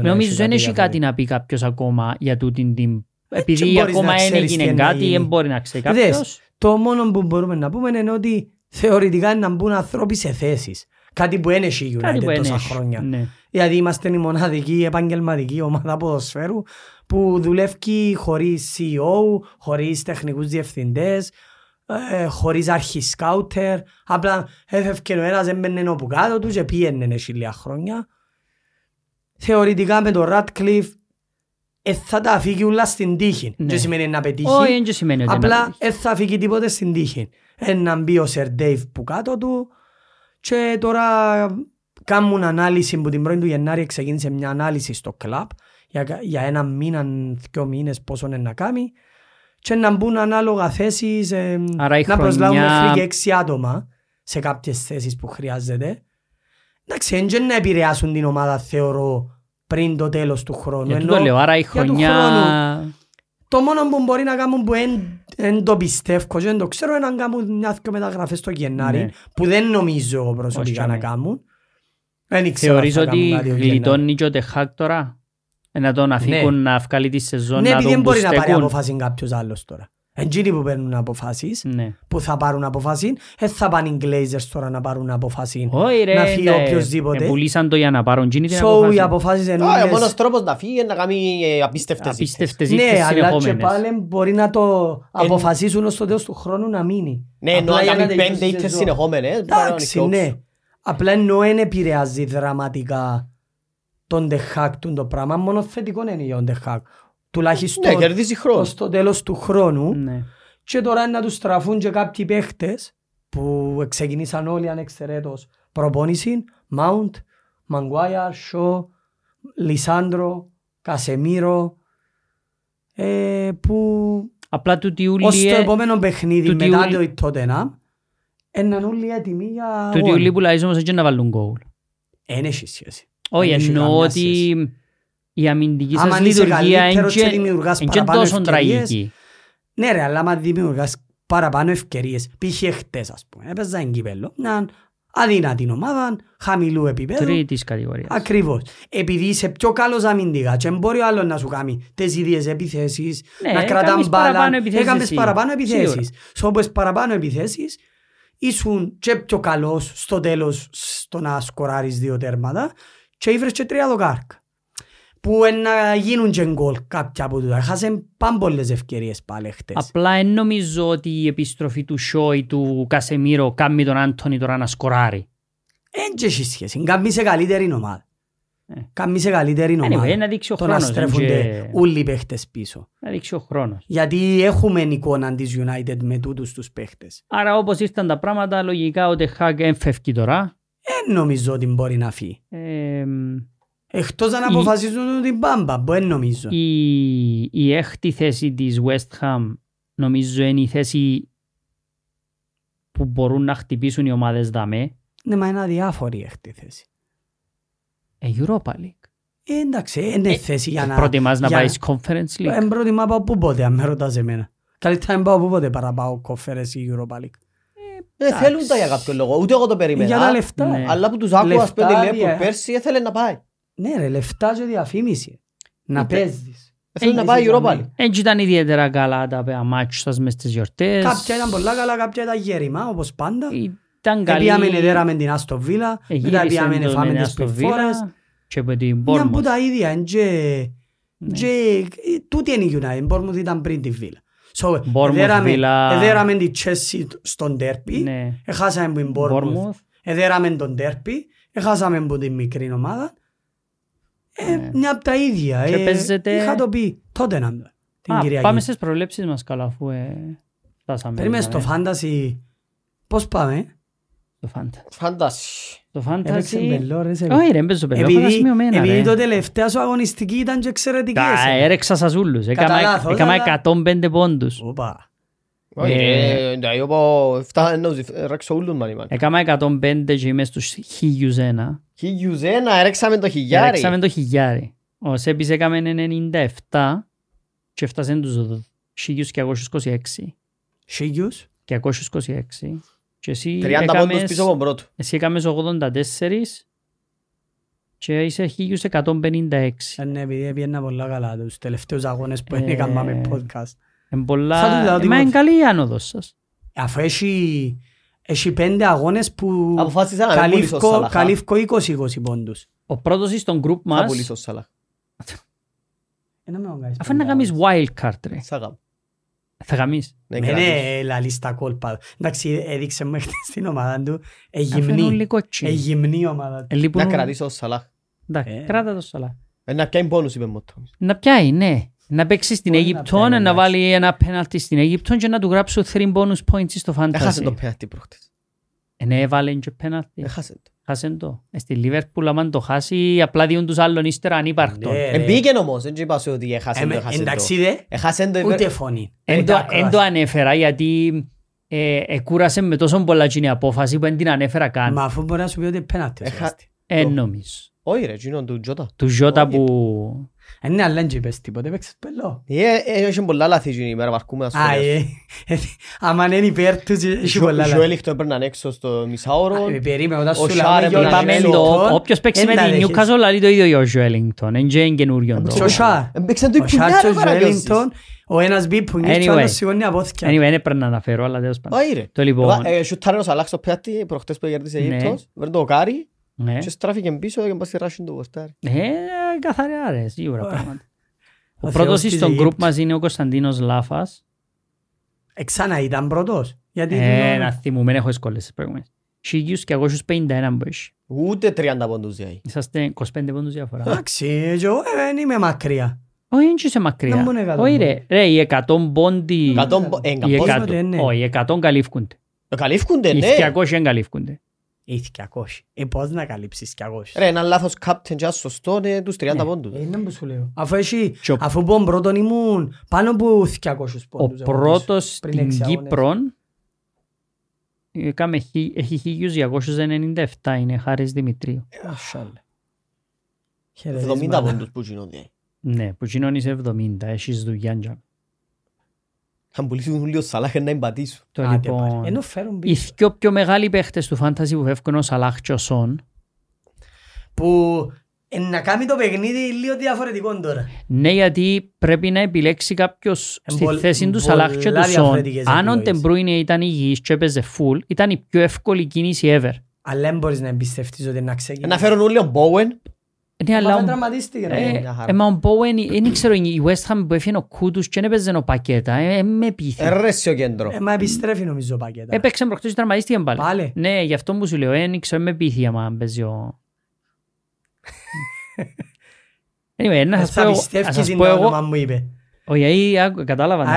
Νομίζω δεν έχει κάτι να πει κάποιος ακόμα για τούτην την... Επειδή ακόμα δεν έγινε κάτι, δεν μπορεί να ξέρει κάποιος. Το μόνο που μπορούμε να πούμε είναι ότι θεωρητικά είναι να μπουν ανθρώποι σε θέσεις. Κάτι που ένεχε η United τόσα χρόνια. Ναι. Δηλαδή είμαστε η μοναδική επαγγελματική ομάδα ποδοσφαίρου που δουλεύει χωρίς σι ι ο, χωρίς τεχνικούς διευθυντές, ε, χωρίς αρχισκάουτερ. Απλά έφευκε ο ένας, έμπαινε όπου κάτω του και πήγαινε χίλια χρόνια. Θεωρητικά με τον Ratcliffe ε, θα τα φύγει όλα στην τύχη. Ναι. Και σημαίνει να πετύχει. Όχι, δεν σημαίνει ότι απλά δεν ε, θα φύγει τίποτε στην τύχη. Ένα μπει ο Sir Dave που κάτω του. Και τώρα κάνουν ανάλυση που την πρώτη του Γενάρη ξεκίνησε μια ανάλυση στο κλαμπ για, για ένα μήνα, δυο μήνες πόσο είναι να κάνει και να μπουν ανάλογα θέσεις ε, να προσλάβουν χρονιά... και έξι άτομα σε κάποιες θέσεις που χρειάζεται. Εντάξει, δεν να επηρεάσουν την ομάδα θεωρώ πριν το τέλος του χρόνου. Γιατί ενώ, το λέω, άρα η χρονιά... Χρόνου, το μόνο που μπορεί να κάνουν που εν... Δεν το πιστεύω και δεν το ξέρω έναν κάνουν μια και μεταγραφές στο Γενάρη, ναι. Που δεν νομίζω προσωπικά να κάνουν. Θεωρείς ότι γλιτώνει και ο Τεχάκ τώρα να τον αφήκουν, ναι. Να βγάλει τη σεζόν, ναι, να τον δεν μπορεί να πάρει αποφάσεις κάποιος άλλος τώρα. Εγγύνοι που παίρνουν αποφάσεις, ναι. Που θα πάρουν αποφάσεις, δεν θα πάνε οι Glazers τώρα να πάρουν αποφάσεις. Όχι ρε, να φύγει, ναι. Οποιοςδήποτε. Επουλήσαν το για να πάρουν την αποφάση. So οι αποφάσεις εννοείς... Ο μόνος τρόπος να φύγει είναι να κάνει απίστευτες ήττες. Ναι, αλλά και πάλι μπορεί να το αποφασίσουν ως το τέλος του χρόνου να μείνει. Ναι, ενώ να κάνει πέντε ήττες συνεχόμενες. Εντάξει, ναι. Απλά ενώ δεν επηρεάζει δραματικά τον Τεχάκ το πράγμα, μόνο θετικό είναι για τον Τεχάκ. Τουλάχιστον ναι, στο τέλος του χρόνου, ναι. Και τώρα να τους στραφούν και κάποιοι παίχτες που ξεκινήσαν όλοι ανεξαιρέτως προπόνηση, Mount, Maguire, Shaw, Lisandro, Casemiro, ε, που ως το επόμενο παιχνίδι μετά το Tottenham έναν όλοι έτοιμοι για... Του Τιούλη που λαίζουμε έτσι να βάλουν γκολ. Εν έχει σχέση. Όχι, εννοώ ότι... Η αμυντική σας λειτουργία είναι τόσο τραγική. Ναι ρε, αλλά άμα δημιουργάς παραπάνω ευκαιρίες, π.χ. χτες ας πούμε, έπαιζα εν κυπέλλο, μια αδύνατη ομάδα, χαμηλού επίπεδου. Τρίτης κατηγορίας. Ακριβώς. Επειδή είσαι πιο καλός αμυντικά και μπορεί ο άλλος να σου κάνει τις ίδιες επιθέσεις, ναι, να κρατάμε μπάλα, έκαμες παραπάνω επιθέσεις. Όπως παραπάνω επιθέσεις, ήσουν και πιο καλός στο τέλος στο να σκοράρεις δύο τέρματα και ήβρες και τρία δοκάρκ. Που να γίνουν και γκολ κάποια από τούτα. Έχασαν πάμπολες ευκαιρίες πάλι χτες. Απλά εν νομίζω ότι η επιστροφή του Σόου ή του Κασεμίρο κάνει τον Άντονι τώρα να σκοράρει. Εν και έχει σχέση. Κάνει σε καλύτερη ομάδα. Καμή σε καλύτερη ομάδα, το να στρέφονται όλοι οι παίχτες πίσω. Να δείξει ο χρόνος. Γιατί έχουμε εικόνα της United με τούτους τους παίχτες. Άρα όπως ήρθαν τα πράγματα, λογικά ο Τεχάκ εμφεύκει τώρα. Δεν νομίζω ότι μπορεί να φύγει. Ε, Εκτός αν αποφασίζουν την μπάμπα, δεν νομίζω. Η, η έκτη θέση της West Ham νομίζω είναι η θέση που μπορούν να χτυπήσουν οι ομάδες δαμέ. Ναι, μα είναι αδιάφορη η έκτη θέση. Ε, Europa League. Ε, εντάξει, είναι ε, θέση για να... Προτιμάς να πάει για... Conference League. Ε, προτιμά πάω που πότε, αν με ρωτάς εμένα. Καλύτερα να πάω που πότε παρά πάω Conference ή Europa League. Δεν θέλουν τα για κάποιο λόγο, ούτε εγώ το περίμενα. Για τα λεφτά. Ναι. Αλλά που τους άκουας πέντε λεπτά πέρσι, έθελε να πάει. Ναι ρε, λεφτά και διαφήμιση. Να παίζεις. Έθελε να πάει η Europa League. Έτσι ήταν ιδιαίτερα καλά τα μάτσους σας μες στις γιορτές. Κάποια ήταν πολλά καλά, κάποια ήταν γέρημα, όπως πάντα. Επίαμε εδέραμε την Άστον Βίλα, μετά επίαμε εφάμε τις πληφόρες. Και με την Πόρμος. Ήταν που τα ίδια, τούτη είναι η United, η Πόρμος ήταν πριν τη Βίλα. Εδέραμε τη Chelsea στον τέρπι, έχασαμε την Πόρμος, εδέραμε τον τέρπι, έχασαμε την μικρή ομάδα. Μια από τα ίδια, είχα το πει τότε να την Κυριακή. Πάμε στις προβλέψεις μας καλά αφού φτάσαμε. Περίμενε στο fantasy, πώς πάμε? Το φάνταση. Το φάνταση. Όχι ρε, έπαιξε πελό, φαντασμιωμένα. Επειδή το τελευταία σου αγωνιστική ήταν και εξαιρετική. Τα έρεξα σας ούλους. Έκαμα εκατόν πέντε πόντους. Οπα. Έκαμα εκατόν πέντε και είμαι στους χίλιους ένα. Χίλιους ένα, έρεξαμε το χιλιάρι. Έρεξαμε το χιλιάρι. Ο Σέπης έκαμε ενενήντα επτά και έφτασε τους χίλιους και διακόσια είκοσι έξι. Χίλιους και διακόσια είκοσι έξι. Και εσύ τριάντα έκαμες, πίσω από πρώτο. Εσύ έκαμες ογδόντα τέσσερα και είσαι χίλια εκατόν πενήντα έξι. Ναι, επειδή πιένα πολλά καλά τους τελευταίους αγώνες που ε, έκαναμε podcast. Εν πολλά... Μα δημόσια. Είναι καλή η άνοδος σας. Αφού έχει, έχει πέντε αγώνες που καλύφκω είκοσι είκοσι πόντους. Ο πρώτος είσαι στον group μας. Θα πουλήσω Σαλάχ. Αφού να κάνεις wildcard ρε. Θα γαμείς. Είναι η λίστα κόλπα. Εντάξει, έδειξε μου χτες στην ομάδα του. Εγυμνή ομάδα του. Να κρατήσω το Σαλάχ. Κράτα το Σαλάχ. Να πιάει πόνους είπε μόνο. Να πιάει, ναι. Να παίξει στην Αίγυπτο, να βάλει ένα πέναλτι στην Αίγυπτο και να του γράψω τρία bonus points στο fantasy. Έχασε το πέναλτι προχτές. Ναι, έβαλε και πέναλτι. Έχασε το. Χάσαν το. Στη Liverpool, αν το χάσει, απλά διούν τους άλλων ύστερα ανύπαρκτον. Εμπήκεν όμως, δεν είπα ότι έχασαν το. Εντάξει δε, ούτε φωνή. Εν το ανέφερα γιατί εκούρασε με τόσο πολλά κοινή απόφαση που δεν την ανέφερα καν. Μα αφού μπορεί να σου πει ότι πένατε. Εν νομίζω. Όχι ρε, γίνον του Γιώτα. Του Γιώτα που... Είναι αλλά και είπες τίποτε, παίξες πελό. Έχει πολλά λάθη γίνει ημέρα, βαρκούμε ασφαλές. Άμα είναι υπέρ τους, έχει πολλά λάθη. Ο Έλιχτον έπαιρναν έξω στο μισάωρο. Περίμενε, όταν σου λάβει ο όποιος παίξει με την Newcastle, λαλεί το ίδιο ο Έλιχτον. Είναι και καινούριον το. Ο Σάρ, ο Σάρ και ο Έλιχτον, ο ένας μπει που είναι και ο άλλος σιγώνει από όθηκε. Anyway, δεν έπρεπε να αναφέρω, αλλά τέλος πάντων. Ά και στράφηκε πίσω και μπας στη Ράσιν του Βοστάρι. Ε, καθαριά ρε, σίγουρα πράγματα. Ο πρώτος στον γκρουπ μας είναι ο Κωνσταντίνος Λάφας. Εξάνα ήταν πρώτος. Ε, να θυμούμαι, έχω εσκολές προηγούμενες. Σίγιους και αγώσιους πενήντα ένα μπες. Ούτε τριάντα πόντους διάει. Είσαστε είκοσι πέντε πόντους διαφορά. Εντάξει, εγώ δεν είμαι μακριά. Όχι, δεν είσαι μακριά. Όχι ρε, ρε, οι εκατό πόντι... Οι εκατό καλύφκονται. Καλύφκονται, ναι. Οι Ήθηκε κακός. Ε, πώς να καλύψεις κακός. Ρε, ένα λάθος κάπτεν και ασωστό είναι τους τριάντα πόντους. Είναι που σου λέω. Αφού πόν πρώτον ήμουν πάνω από διακόσια πόντους. Ο πρώτος στην Κύπρο έχει χίλια διακόσια ενενήντα επτά, είναι Χάρης Δημητρίου. εβδομήντα πόντους που γινόνται. Ναι, που γινόνεις εβδομήντα, έχεις δουλειά. Αν πουλήσουν λίγο Σαλάχ να εμπατήσουν. Λοιπόν, οι δυο πιο μεγάλοι παίχτες του φάνταση που φεύγουν ο Σαλάχ και ο Σον. Που να κάνει το παιχνίδι λίγο διαφορετικό τώρα. Ναι, γιατί πρέπει να επιλέξει κάποιος στη θέση του Σαλάχ και του Σον. Αν ο Ντεμπρούινε ήταν υγιής και έπαιζε full, ήταν η πιο εύκολη κίνηση ever. Αλλά δεν μπορείς να εμπιστευτείς ότι να ξεκινήσεις. Να φέρουν όλοι ο Μπόουεν. Ναι, αλλά ο Μπόουεν δεν ξέρω η West Ham που έφυγε ο Κούτους και έπαιζε ο Πακέτα. Ερέσει ο κέντρο. Μα επιστρέφει νομίζω ο Πακέτα. Έπαιξε προχτές και τραυματίστηκε πάλι. Ναι, γι' αυτό που σου λέω, δεν ξέρω, με πείθει άμα παίζει ο... Anyway, να σας πω εγώ... Όχι, ahí κατάλαβα.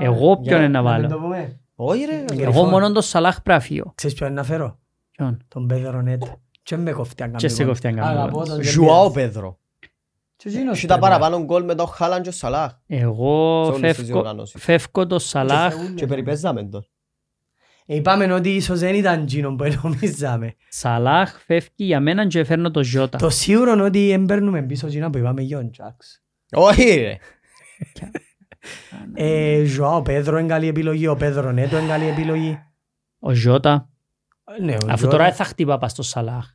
Εγώ ποιον είναι να βάλω. Εγώ μόνο τον Σαλάχ πράφιο. Ξέρεις ποιον είναι να φέρω? Τον Πέδρο Νέτα. Και με κοφτεί αν καμπλήγοντας. Ζουάο Πέδρο. Και τα παραπάνω γκολ με τον Χάλαν και ο Σαλάχ. Εγώ φεύγω τον Σαλάχ. Και περιπέζαμε τον. Είπαμε ότι ίσως δεν ήταν γίνον που νομίζαμε. Σαλάχ φεύγει για μένα και φέρνω τον Ζιώτα. Το σίγουρο είναι ότι δεν παίρνουμε πίσω γίνον που είπαμε Γιον Τζάξ. Όχι ρε. Ζωάο Πέδρο είναι καλή επιλογή, ο Πέδρο Νέτο είναι καλή επιλογή. Ο Ζιώτα. Αφού τώρα θα χτύπα πας στο Σαλάχ.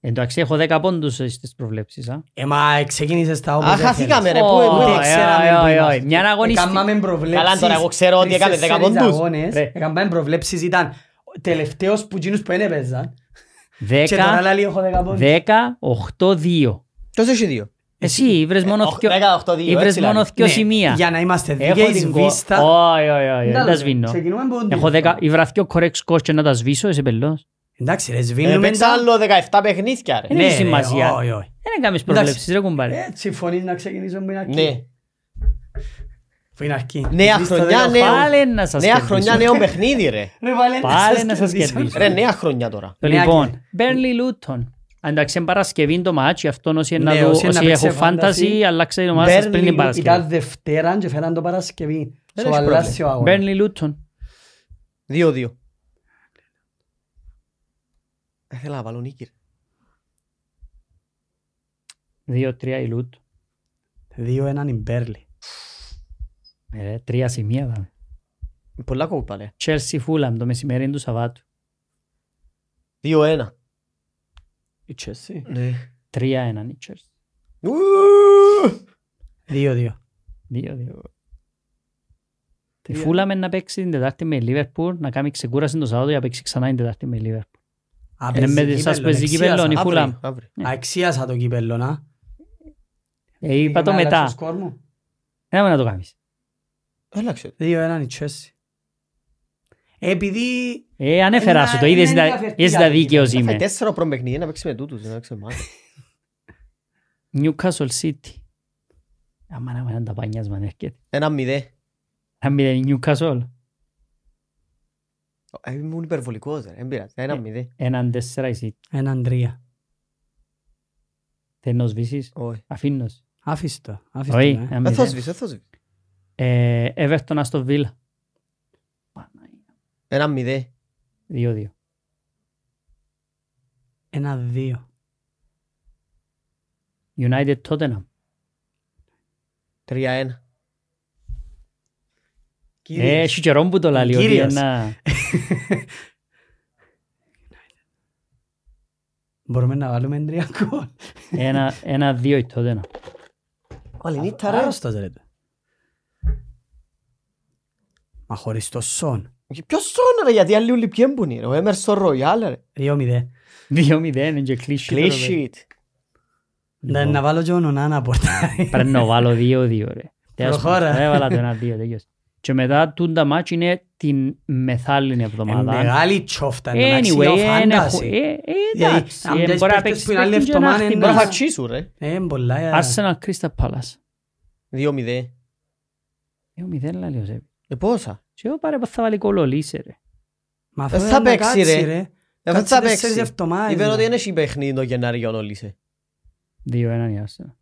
Εντάξει, έχω δέκα πόντους στις προβλέψεις. Ε, μα ξεκίνησες τα όπως δεν θέλεις. Αχαθήκαμε ρε, πού εξέραμε που είμαστε. Εκάμαμε προβλέψεις. Καλά τώρα, εγώ ξέρω ότι έκαμε δέκα πόντους. Εκάμαμε προβλέψεις, ήταν τελευταίος που γίνους που είναι παίζαν. Και τώρα λαλεί έχω δέκα πόντους. Δέκα, οχτώ, δύο. Τόσο έχει δύο. Εσύ ήβρες μόνο δύο σημεία. Για να είμαστε δίκαιοι σβίστα. Όχι, όχι, δεν τα σβήνω. Ήβρα δύο κορέξ κόστος και να τα σβήσω, είσαι πελός. Εντάξει ρε, σβήνουμε... Παίξα άλλο δεκαεφτά παιχνίδια ρε. Ναι, σημασία. Δεν έκαμες προβλέψεις ρε κουμπάρε. Έτσι φωνείς να ξεκινήσω με αρκή. Ναι. Φοήν αρκή. Νέα χρονιά, νέα χρονιά, νέο παιχνίδι ρε. Πάλε να σας κερδίσω. Ρε, νέα χρονιά τώρα. Λοιπόν, Μπέρνλι Λούτον. Εντάξει, Παρασκευή το μάτσι, αυτόν όσοι έχω φάνταση, αλλάξα την ομάδα σας πριν την Παρασκευή. Ήταν Δευτέραν και φέραν το Παρασκευή. Μπέρνλι Λούτον. δύο δύο. Θέλω να βάλω νίκη. Δύο-τρία η Λούτ. Δύο-έναν η Μπέρλι. Τρία σημεία δάμε. Πολλά κόπα λέει. Chelsea Fulham το μεσημέρι είναι του Σαββάτου. Δύο-ένα η Chelsea. Τρία-έναν η Chelsea. Δύο-δύο. Δύο-δύο. Τη Fulham να παίξει την Τετάρτη με Liverpool. Να κάνει ξεκούραση το Σαββάτο για παίξει ξανά την Τετάρτη με Liverpool. Σας παίζει κύπελλον η Fulham. Αξίασα το κύπελλον, α. Είπα το μετά. Έλα να το κάνεις. Έλαξε. Δύο έναν η Chelsea. Επειδή... Ε, ανέφερα σου το. Είδες τα δίκαιος είμαι. Θα τέσσερα προμεχνίδια να παίξει με τούτους. Newcastle City. Άμα να μην τα πανιάσμα να έρχεται. Ένα μηδέ. Ένα μηδέ η Newcastle. Ήμουν υπερβολικός, δεν πειράζει, έναν μηδέ. Έναν τέσσερα εσύ. Έναν τρία. Θέλεις να σβήσεις, αφήνως. Αφήστο, αφήστο. Δεν θα σβήσω, δεν θα σβήσω. Everton Aston Villa. Έναν μηδέ. Δύο, δύο. Ένα δύο. United Tottenham. Τρία ένα. Έχει καιρό που το λαλεί ότι ένα... Μπορούμε να βάλουμε τρία γκολ. Ένα δύο ή τότε ένα. Όλοι είναι άρρωστος ρε. Μα χωρίς το σόν. Ποιος σόν ρε, γιατί άλλοι όλοι πιέμπουν είναι. Ο Emerson Royal ρε. Δύο μηδέ. Δύο μηδέ είναι και κλείσσιτ. Να βάλω και ο Νονάνα πορτάρι. Πρέπει να βάλω δύο δύο ρε. Προχώρα. Έβαλα το ένα δύο τέλειος. Και μετά τούντα μάτς είναι την μεθάλληνη εβδομάδα. Είναι μεγάλη τσόφτα, είναι αξιό φάνταση. Εντάξει, μπορεί να παίξεις την λεφτομάνη. Μπορεί να φατσίσου ρε. Arsenal Crystal Palace. Δύο μηδέ. Δύο μηδέ λαλεί ο Ζέπη. Ε πόσα. Και εγώ πάρε θα βάλει κολολίσε ρε. Μα θα παίξει ρε. Θα παίξει. Είπαν ότι δεν έχει παιχνίδι το Γενάρη για ολολίσε. Δύο έναν η Arsenal.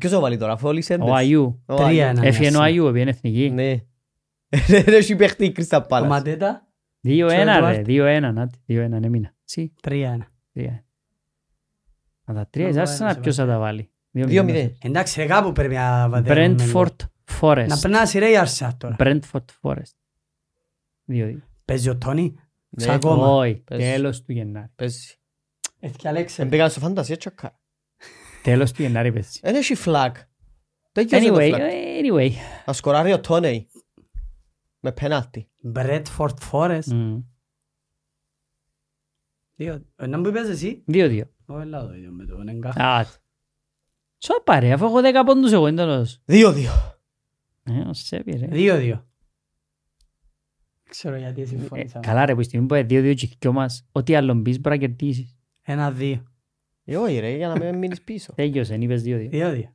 Ποιος το βάλει τώρα, αφού όλοι σέντες. Ο Αιού. Έφυγε ο Αιού, επειδή είναι εθνική. Ναι. Δεν έχει παίχτη η Κρίστα Πάλας. Ο Ματέτα. Δύο ένα ρε, δύο ένα, Νάτι. Δύο ένα, εμείνα. Τρία ένα. Αν τα τρία, εσάς σαν ποιος θα τα βάλει. Δύο μηδέ. Εντάξει, κάπου πρέπει να βαδεύουμε. Brentford Forest. Να περνάσει ρε η Άρσα τώρα. Brentford Forest. Δύο δύο. Παίζει ο Τόνι. Όχι, τέλος του Γενάρη. Παίζει. Τέλος του Γενάρη πέσεις. Είναι η φλακ. Anyway, anyway. Θα σκοράρει ο Τόνεϊ. με πέναλτι. Brentford Forest. Να μου είπες εσύ. Δύο-δύο. Σω πάρε, αφού έχω δέκα πόντους εγώ είναι τέλος. Δύο-δύο. Δύο-δύο. Ξέρω γιατί συμφωνήσαμε. Καλά ρε, που η στιγμή που είναι δύο-δύο και κοιό μας, ό,τι άλλον πεις μπορεί να κερδίσεις. Ένα-δύο. Όχι ρε, για να μην μείνεις πίσω. Τέλειωσε, είπες δύο-δύο.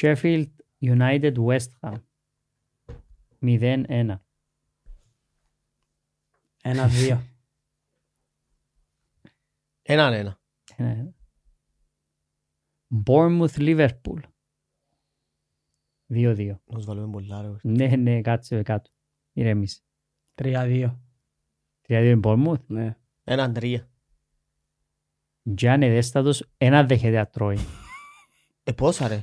Sheffield United West Ham. μηδέν ένα. ένα-δύο. Έναν-ένα. Bournemouth Liverpool. δύο-δύο. Μας βάλουμε πολλά ρε. Ναι, ναι, κάτσε κάτω. Ηρέμισε. τρία-δύο. τρία-δύο Bournemouth. Ναι. ένα-τρία. Για ανεδέστατος, ένα δέχεται ατρώει. Ε, πόσα ρε.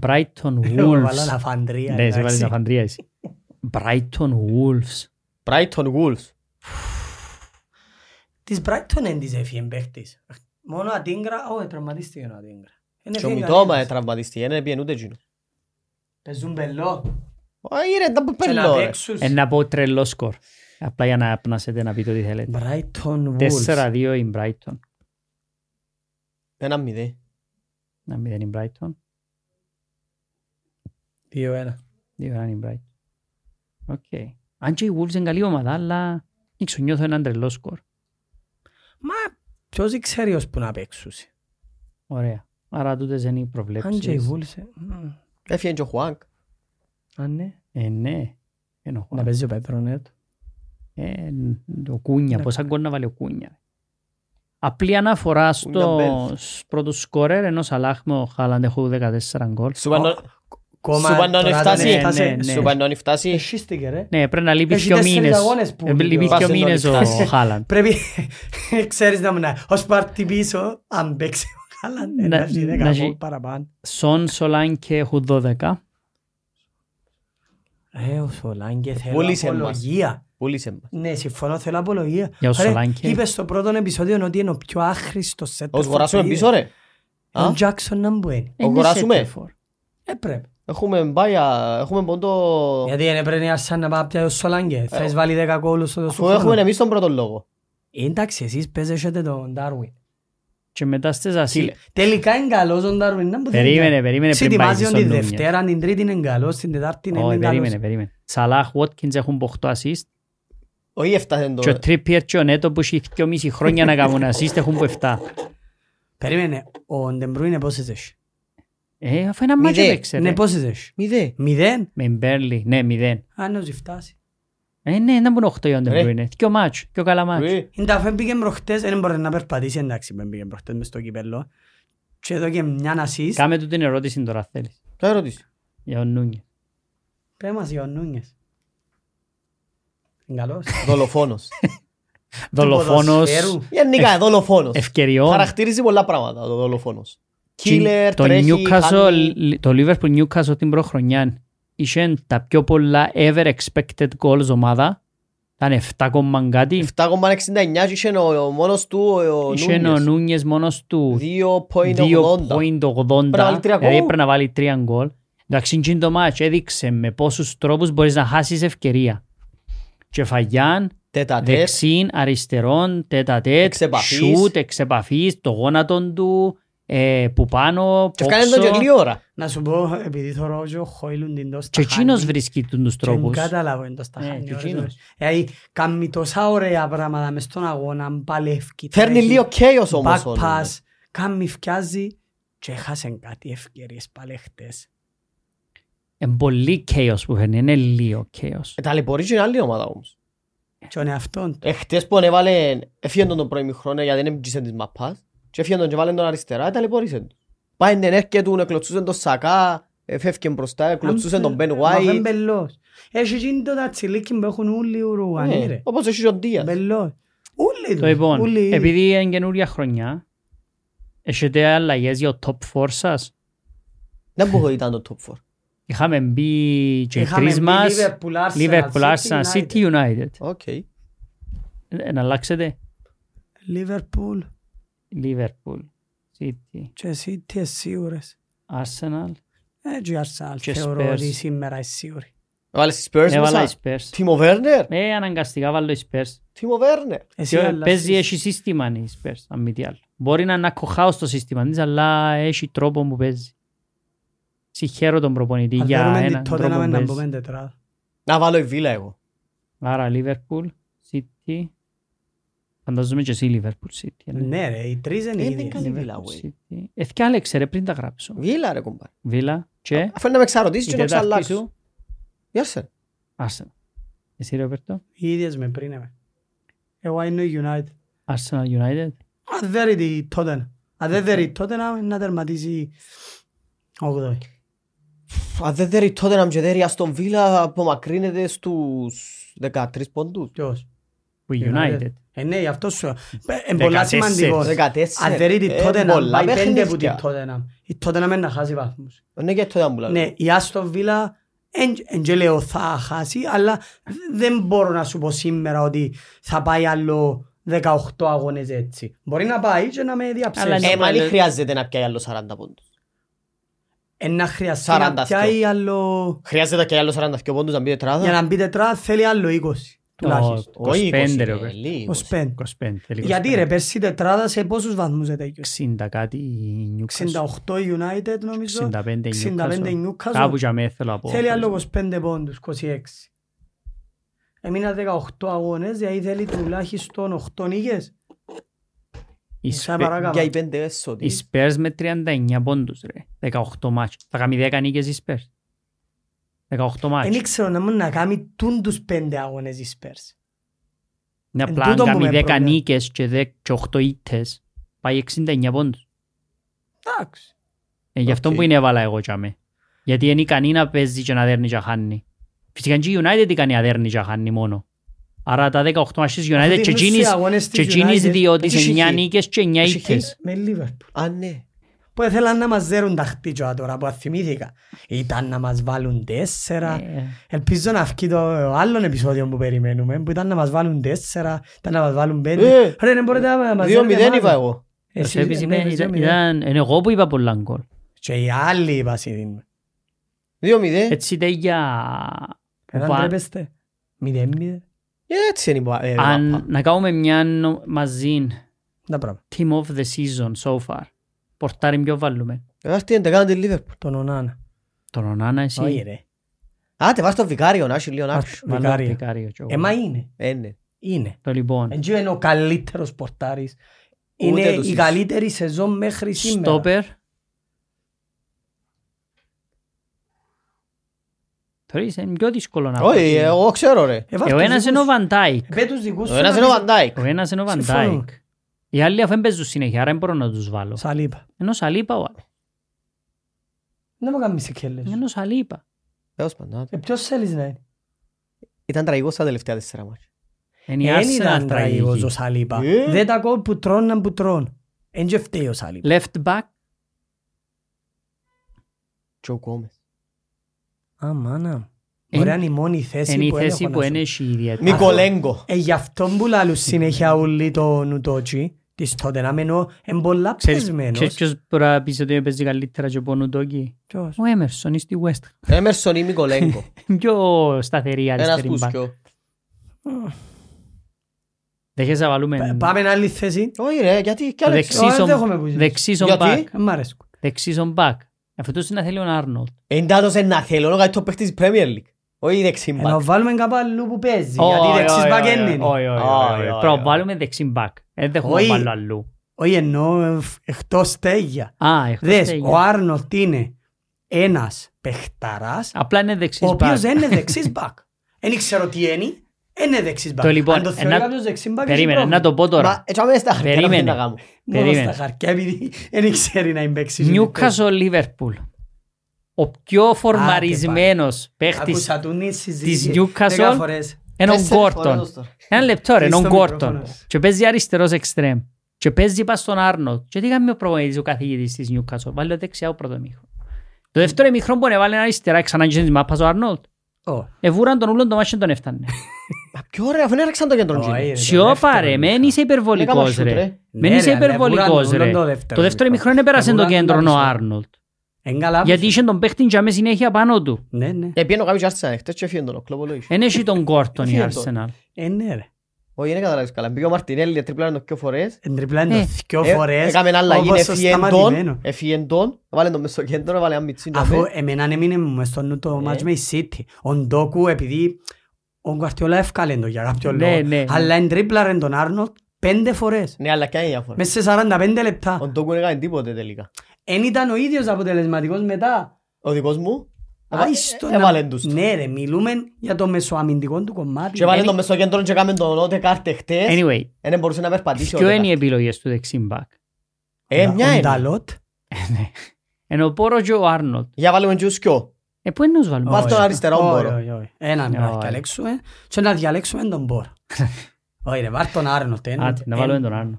Brighton Wolves. Ναι, σε βάλεις αφαντρία εσύ. Brighton Wolves. Brighton Wolves. Της Brighton εν της έφυγε μπαίχτης. Μόνο Ατίνγκρα, όχι, τραυματίστηκε ο Ατίνγκρα. Και ο Μιτόμα τραυματίστηκε, δεν έπιεν ούτε εκείνο. Παίζουν πελό. Όχι ρε, τα πελό ρε. Ένα από τρελό σκορ. Απλά για να πνάσετε να πείτε ό,τι θέλετε. Brighton Wolves. τέσσερα δύο in Brighton. ένα μηδέν. ένα μηδέν in Brighton. δύο ένα. δύο ένα in Brighton. Οκ. Αν και οι Wolves είναι καλή ομάδα, αλλά νιώθω έναν τρελό σκορ. Μα ποιος ξέρει ως που να παίξουσι. Ωραία. Άρα τούτες δεν είναι οι προβλέψεις. Αν και βούλησε. Έφυγε και ο Χουάνκ. Α, ναι. Ε, ναι. Να παίζει ο Πέτρονέτ. Ε, ο Κούνια. Πώς αγκόν να βάλει ο Κούνια. Απλή αναφορά στο πρώτο σκορέρ ενός Σαλάχ με ο Χάλαντ. Έχω δεκατέσσερα γκολ. Σου πανώνει φτάσει. Εσύστηκε ρε. Ναι, πρέπει να λείπει πιο μήνες. Λείπει πιο μήνες ο Χάλαντ. Πρέπει, ξέρεις να μου να, ως πάρτι πίσω, αν παίξει ο Χάλαντ, να έχει δέκα γκολ παραπάνω. Σον, Σολάνκε έχουν δώδεκα. Ε, ο Σολάνκε θέλει απολογία. Ναι, συμφωνώ, θέλω απολογία. Είπες στο πρώτο επεισόδιο ότι είναι ο πιο άχρηστος σέτ. Ως γοράσουμε πίσω ρε. Ο Τζάκσον να μπουένει. Ο γοράσουμε. Έπρεπε. Έχουμε μπάια, έχουμε πόντο... Γιατί δεν πρέπει να σαν να πάει πια ο Σολάνγκε, θα έχεις βάλει δέκα κόλλους στο σου χρόνο. Έχουμε εμείς τον πρώτο λόγο. Εντάξει, εσείς παίζετε τον Ντάρουιν. Και μετά στις ασύλ. Τελικά είναι καλός ο Ντάρουιν. Περίμενε, περίμενε πριν πάει στον Νούνια. Την Δευτέρα, την Τρίτη είναι καλός, την Τετάρτη είναι καλός. Όχι, περίμενε, περίμενε. Σαλάχ, Βότκινς έχουν οκτώ ασίστ. Όχι, έφτασαν τώρα. Και ο Τρίπιερ και ο Νέτο που έχει δυόμισι χρόνια να κάνουν ασίστ έχουν εφτά. Περίμενε, ο Ντεμπρούινε πόσες έχει. Ε, αφού ένα μάτσο έπαιξε. Ναι, πόσες έχεις. Μηδέν. Μηδέν. Με Μπέρλι, ναι, μηδέν. Αν όζει φτάσει. Ε, ναι, να μπουν οκτώ γιόντες που είναι. Και ο μάτσο, και ο καλά μάτσο. Ενταφέν πήγε μπροχτές, δεν μπορεί να περπατήσει, εντάξει, πήγε μπροχτές μες στο κυπέλλο. Και εδώ και μια να σεις. Κάμε του την ερώτηση τώρα, θέλεις. Ποια ερώτηση. Για ο Νούνιες. Πες μας για ο Νούνιες. Είναι καλός. Δολοφόνος. Δολοφόνος. Γενικά, δολοφόνος. Ευκαιριών. Χαρακτηρίζει πολλά πράγματα ο δολοφόνος. Killer, το Newcastle, το Liverpool Newcastle την προχρονιά είχε τα πιο πολλά ever expected goals ομάδα. Ήταν εφτά κόμμα κάτι. εφτά κόμμα εξήντα εννιά είχε ο μόνος του ο Νούνιες. Είχε ο Νούνιες μόνος του δύο κόμμα ογδόντα. Πρέπει να βάλει τρία γκολ. Εντάξει, είναι το μάτς. Έδειξε με πόσους τρόπους μπορείς να χάσεις ευκαιρία. Και φαγιάν, δεξίν, αριστερόν, τέτα τέτ, σούτ, εξεπαφής, το γόνατον του... Ε, που πάνω, πόξο. Να σου πω, επειδή θωρώ και ο Χόιλουν την τόστα χάνει. Και εκείνος βρίσκει τους τρόπους. Και κατάλαβω την τόστα χάνει. Δηλαδή, κάνει τόσα ωραία πράγματα μες στον αγώνα, παλεύκει. Φέρνει λίγο καίος όμως. Backpass, κάνει φκιάζει και έχασαν κάτι ευκαιρίες παλέχτες. Είναι πολύ καίος που φέρνει, είναι λίγο καίος. Ταλαιπωρεί και είναι άλλη ομάδα όμως. Και είναι αυτόν. Χτες που ανέβαλε, έφυγε τον πρώιμη χρόνο γιατί δεν έπιξε τις μαπάς. Και έφυγαν τον και βάλαν τον αριστερά, ταλαιπωρήσαν τον. Πάει την ενέργεια του, εκλωτσούσαν τον Σακά, φεύγαν μπροστά, εκλωτσούσαν τον Ben White. Έχει γίνει το τατσιλίκι που έχουν όλοι οι Ουρουανοί ρε. Όπως έχει ο Ντίας. Όλοι τους. Λοιπόν, επειδή είναι καινούρια χρονιά, έχετε αλλαγές για το top φορ σας. Δεν μπορώ ότι ήταν το top φορ. Είχαμε μπει και οι τρεις μας, Liverpool, Arsenal, City, United. Να αλλάξετε. Liverpool. Liverpool, City. Και City είναι σίγουρες. Arsenal. Ε, και Arsenal θεωρώ ότι σήμερα είναι σίγουρη. Βάλες οι Spurs μέσα. Τίμο Βέρνερ. Ε, αναγκαστικά βάλω οι Spurs. Τίμο Βέρνερ. Παίζει, έχει σύστημα οι Spurs, αν μη τι άλλο. Μπορεί να είναι κοχάος το σύστημα της, αλλά έχει τρόπο που παίζει. Συγχαίρω τον προπονητή για έναν τρόπο που παίζει. Να βάλω η Villa εγώ. Άρα Liverpool, City. Φανταζόμαι και εσύ Liverpool City. Ναι ρε, οι τρεις είναι ίδιοι. Εθιά λέξε ρε πριν τα γράψω. Villa ρε κομπάρ. Villa και... Αφού να με ξαρωτήσεις και να ξαλλάξω. Άρσεν. Άρσεν. Εσύ Ροπέρτο. Οι ίδιες με πριν είμαι. Εγώ είναι United. Arsenal United. Αν δέρει τη Tottenham. Αν δεν δέρει Tottenham να τερματίζει όγδοη. Αν δεν δέρει Tottenham και δέρει Aston Villa απομακρύνεται στους δεκατρείς πόντους. Ποιος. United. Ε ναι, αυτό σου. Είναι πολλά σημαντικός. Αν δέρει τη Tottenham πάει πέντε από τη Tottenham. Η Tottenham είναι να χάσει βαθμούς. Ναι, και Tottenham πουλά. Ναι, η Aston Villa Εν και λέω θα χάσει, αλλά δεν μπορώ να σου πω σήμερα ότι θα πάει άλλο δεκαοκτώ αγώνες έτσι. Μπορεί να πάει και να με διαψεύσει. Ε, μα δεν χρειάζεται να πιάει άλλο σαράντα πόντους. Ε, να χρειάζεται να πιάει άλλο... Χρειάζεται να πιάει άλλο σαράντα πόντους να μπει τετράδα. Για να μπει τετράδα θέλει άλλο είκοσι. Τουλάχιστον. είκοσι πέντε. Γιατί ρε, πέρσι τετράδα σε πόσους βαθμούς έταγε. εξήντα κάτι Newcastle. εξήντα οκτώ United νομίζω. εξήντα πέντε Newcastle. Κάπου για μέ θέλω από. Θέλει άλλο είκοσι πέντε πόντους, είκοσι έξι. Εμείνα δεκαοκτώ αγώνες, δηλαδή θέλει τουλάχιστον οκτώ νίκες. Οι Spurs με τριάντα εννέα πόντους ρε. δεκαοκτώ μάτσο. Θα κάνει δέκα νίκες οι Spurs. Δεν ξέρω να μην να κάνει τους πέντε αγώνες οι Spurs. Ναι, απλά αν κάνει δέκα νίκες και οκτώ ήττες, πάει εξήντα εννέα πόντους. Εντάξει. Γι' αυτό που είναι έβαλα εγώ τσάμε. Γιατί είναι ικανή να παίζει και να δέρνει και να χάνει. Φυσικά και η United ικανή να δέρνει και να χάνει μόνο. Άρα τα δεκαοκτώ μάτσες της United και εκείνης διότι σε εννέα νίκες και εννέα ήττες. Με Liverpool. Α, ναι. Που ήθελαν να μας δέρουν τα χτύτια τώρα που θυμήθηκα. Ήταν να μας βάλουν τέσσερα. Ελπίζω να αυκεί το άλλο επεισόδιο που περιμένουμε. Που ήταν να μας βάλουν τέσσερα, ήταν να μας βάλουν πέντε. Ρε, δεν μπορείτε να μας δέρουν εμάς. δύο μηδέν είπα εγώ. Είναι εγώ που είπα πολλά γκολ. Και οι άλλοι είπα σύντομα. δύο μηδέν. Έτσι ήταν για... Ήταν τρέπεστε. μηδέν μηδέν. Έτσι είναι. Αν να κάνουμε μια μαζί. Team of the season so far. Πορτάρι ποιο βάλουμε. Βάζει την εντεκάνα τη Λίβερπουλ. Τον Ονάνα. Τον Ονάνα εσύ. Όχι ρε. Άτε βάζει τον Βικάριο να έχει λίγο να έχει. Βικάριο. Εμά είναι. Είναι. Είναι. Το λοιπόν. Έτσι είναι ο καλύτερος πορτάρις. Είναι η καλύτερη σεζόν μέχρι σήμερα. Στόπερ. Τώρα είναι πιο δύσκολο να πω. Όχι, εγώ ξέρω ρε. Ο ένας είναι ο Βαν Ντάικ. Ο ένας είναι ο Βαν Ντάικ. Ο ένας είναι ο Βαν Ντάικ. Οι άλλοι αφού παίζουν συνέχεια, άρα δεν μπορώ να τους βάλω. Σαλίπα. Ενώ Σαλίπα ο άλλος. Δεν μου κάνεις εκέλες. Ενώ Σαλίπα. Έως παντά. Ε, ποιος θέλεις να είναι. Ήταν τραγικός τα τελευταία τέσσερα μάτια. Δεν ήταν τραγικός ο Σαλίπα. Δεν τα κόλ που τρώναν που τρώναν. Εν και φταίει ο Σαλίπα. Left back. Τζο Γκόμες. Α, μάνα. Ωραία είναι η μόνη θέση που ένεχει ιδιαίτερα. Νικολέγκο. Γι' αυτό που λάλλουν συνέχεια όλοι το Νουτόκι, της τότε να μένω εμπολαπισμένος. Ξέρεις ποιος μπορεί να πεις ότι παίζει καλύτερα και από Νουτόκι. Ο Έμερσον, στη West Ham. Έμερσον ή Νικολέγκο. Πιο σταθερή αριστερή μπακ. Δέχεσαι να βάλουμε... Πάμε άλλη θέση. Όχι ρε, γιατί κι άλλες. Δεξίσον μπακ. Δεξίσον μπακ. Αυτός είναι να θέλει ο Άρνολτ. Εντάτος είναι να θέλει, ο καλύτερος παίχτης της Premier League. Όχι δεξιμπακ. Ενώ βάλουμε κάπου αλλού που παίζει, γιατί δεξιμπακ είναι. Όχι, όχι, όχι. Προβάλλουμε δεξιμπακ. Δεν δέχομαι να βάλω αλλού. Όχι, εννοώ εκτός στέγια. Δες, ο Άρνολτ είναι ένας παιχταράς, απλά είναι δεξιμπακ. Ο οποίος δεν είναι δεξιμπακ. Δεν ξέρω τι είναι, είναι δεξιμπακ. Αν το θεωρεί κάποιος δεξιμπακ, είναι πρόβλημα. Περίμενε, να το πω τώρα. Περίμενε. Μόνο στα χαρτιά, επειδή δεν ξέρει να εμπαίξει. Newcastle-Liverpool. Ο πιο φορμαρισμένος παίχτης της Newcastle είναι ο Γκόρτον. Ένα λεπτό ρε, είναι ο Γκόρτον. Και παίζει αριστερός εξτρέμ. Και παίζει πας στον Άρνολτ. Και τι κάνει ο προπονητής ο καθηγητής της Newcastle. Βάλει το δεξιά ο πρώτο μήχρο. Το δεύτερο μήχρο μπορεί να βάλει αριστερά ξανάγγιζε της μάπας ο Άρνολτ. Εβούραν τον ούλον το μάσχε τον έφτανε. Ποιο ρε, αφού έλεξαν το κέντρο γίνει. Σιώπα ρε, μεν είσαι υπερβολικός ρε. Μεν είσαι υπερβολικός ρε. Το δεύτερο μήχρο είναι πέρασε το κέντρο ο Άρνολτ. Γιατί είχε τον παίχτη για μέσα συνέχεια πάνω του. Ναι, ναι. Επιένω κάποιος Άρσεναλ, έχτες και φύγει τον κλόπο λόγης. Εν έχει τον Γκόρτον η Άρσεναλ. Ε, ναι ρε. Όχι, δεν καταλάβεις καλά. Μπήκε ο Μαρτινέλη, τριπλάνε τον δυο φορές. Τριπλάνε τον δυο φορές. Έκαμε ένα αλλαγή, εφιέν τον, βάλε τον μες στο κέντρο, βάλε έναν Μιτσίνο. Αφού εμένα έμεινε μες στο νου το μάτς με η City. Ο Ντόκου επειδή ο Γκουαρτιόλα έφκαλε τον για κάποιο λόγο. Αλλά εν τριπλάρε τον Άρνολτ πέντε φορές. Ναι, αλλά κάνει διαφορά. Μέσα σε σαράντα πέντε λεπτά. Ο Ντόκου δεν έκανε τίποτε τελικά. Εν ήταν ο ίδιος αποτελεσματικός μετά. Ο δικός μου. Έβαλεν τους. Ναι ρε, μιλούμε για το μεσοαμυντικό του κομμάτι. Και βάλεν το μεσοκέντρο και έκαμε τον Ότε Κάρτε χτες. Anyway, δεν μπορούσε να περπατήσει. Ποιο είναι οι επιλογές του δεξιμπακ? Ε, μια είναι. Ο Νταλότ. Εν ο Πόρο και ο Άρνολτ. Για βάλουμε και τους κοιό. Ε, πού είναι τους βάλουμε. Βάλ τον αριστερό Πόρο. Ένα να διαλέξουμε και να διαλέξουμε τον Πόρο. Όχι ρε, βάλ τον Άρνολτ. Να βάλουμε τον Άρνολτ.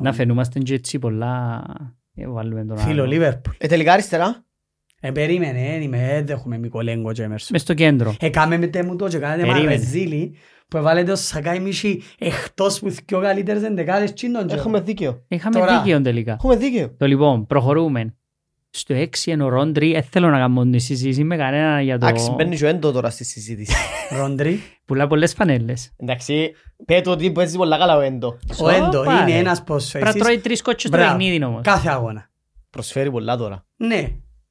Να φαινούμαστε και έτσι πολλά. Φίλο Λίβερπουλ. Ε, τελικά αριστερά. Ε, περίμενε, ένιμε, έδεχομαι Μικολέγκο και Έμερσον. Μες στο κέντρο. Εκάμε με τέμουτο και κάνετε Μαρβεζίλη που έβαλετε ο Σακάι Μίση εκτός που πιο καλύτερες εντεκάδες τσίντον. Έχουμε δίκαιο. Έχαμε δίκαιο τελικά. Έχουμε δίκαιο. Το λοιπόν, προχωρούμε. Στο έξι είναι ο Ρόντρι, δεν θέλω να κάνω τη συζήτηση με κανένα για το... Άξι, μπαίνεις ο έντο τώρα στη συζήτηση. Ρόντρι. Πουλά πολλές φανέλες. Εντάξει, πέτω ότι παίζει πολλά καλά ο έντο. Ο έντο είναι ένας προσφέρεις... Πρατρώει τρεις κότσους στο παιχνίδι όμως. Κάθε αγώνα. Προσφέρει πολλά τώρα. Ναι.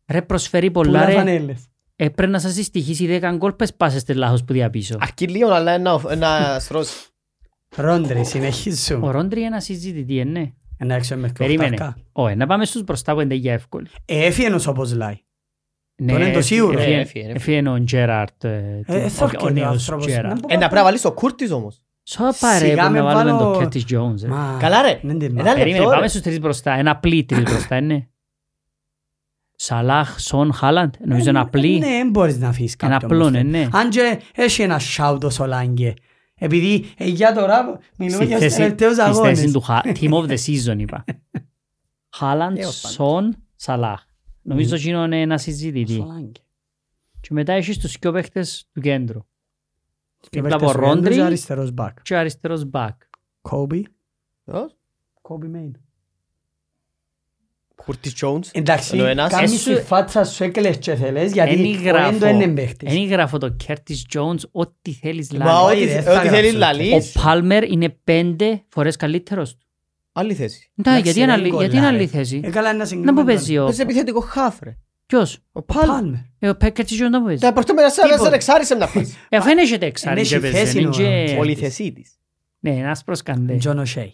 Ρε προσφέρει πολλά. Πουλά ρε. Φανέλες. Ε, πρέπει να σας συστοιχήσει δέκα κόλπες πάσες τε λάθος που διαπίσω. Αρκεί λίγο να στρώσει. Ρόντρι, συνεχίζουμε. Ο Ρόντρι είναι ένα συζήτητη, ναι. Περίμενε, όχι, να πάμε στους μπροστά που είναι για εύκολη. Έφυγενος όπως λέει. Τον είναι το σίγουρο. Έφυγεν ο Γκέραρτ, ο νέος Γκέραρτ. Ένα πρέπει να βάλεις το Κούρτις όμως. Σωπα ρε, πρέπει να βάλουμε το Κέρτις Τζόουνς. Καλά ρε. Περίμενε, πάμε στους τρεις μπροστά, ένα απλή τρεις μπροστά είναι. Σαλάχ, Σον, Χάλαντ, νομίζω ένα απλή. Ναι, μπορείς να αφήσεις κάποιον. Αν και έχει ένα σάουτο Σολάνγκε. Επειδή για τώρα μιλούμε για τους τελευταίους αγώνες. Στη θέση του team of the season είπα. Χάλαντ, Σον, Σαλάχ. Νομίζω ότι είναι ένα συζήτητη. Και μετά έχεις τους δυο παίχτες του κέντρου. Και από Ρόντρι και αριστερός μπακ. Κόμπι. Κόμπι Μέιν. Κούρτις Τζόουνς. Εντάξει, κάνεις τη φάτσα σου έκλες και θέλες, γιατί το είναι μπαίχτης. Εν γράφω το Κέρτις Τζόουνς, ό,τι θέλεις λαλείς. Ο Πάλμερ είναι πέντε φορές καλύτερος του. Άλλη θέση. Γιατί είναι άλλη θέση. Να μου παίζει ο... Παίζει επιθετικό χαφ ρε. Ποιος? Ο Πάλμερ. Ο Κέρτις Τζόουνς να μου παίζει. Τα προχτώ μερασά ένας εξάρισαν να παίζει. Φαίνεται εξάρισαν και παίζει. Πολυθεσίτης. Ναι, ένας προσκαντέ. Τζον Οσέι.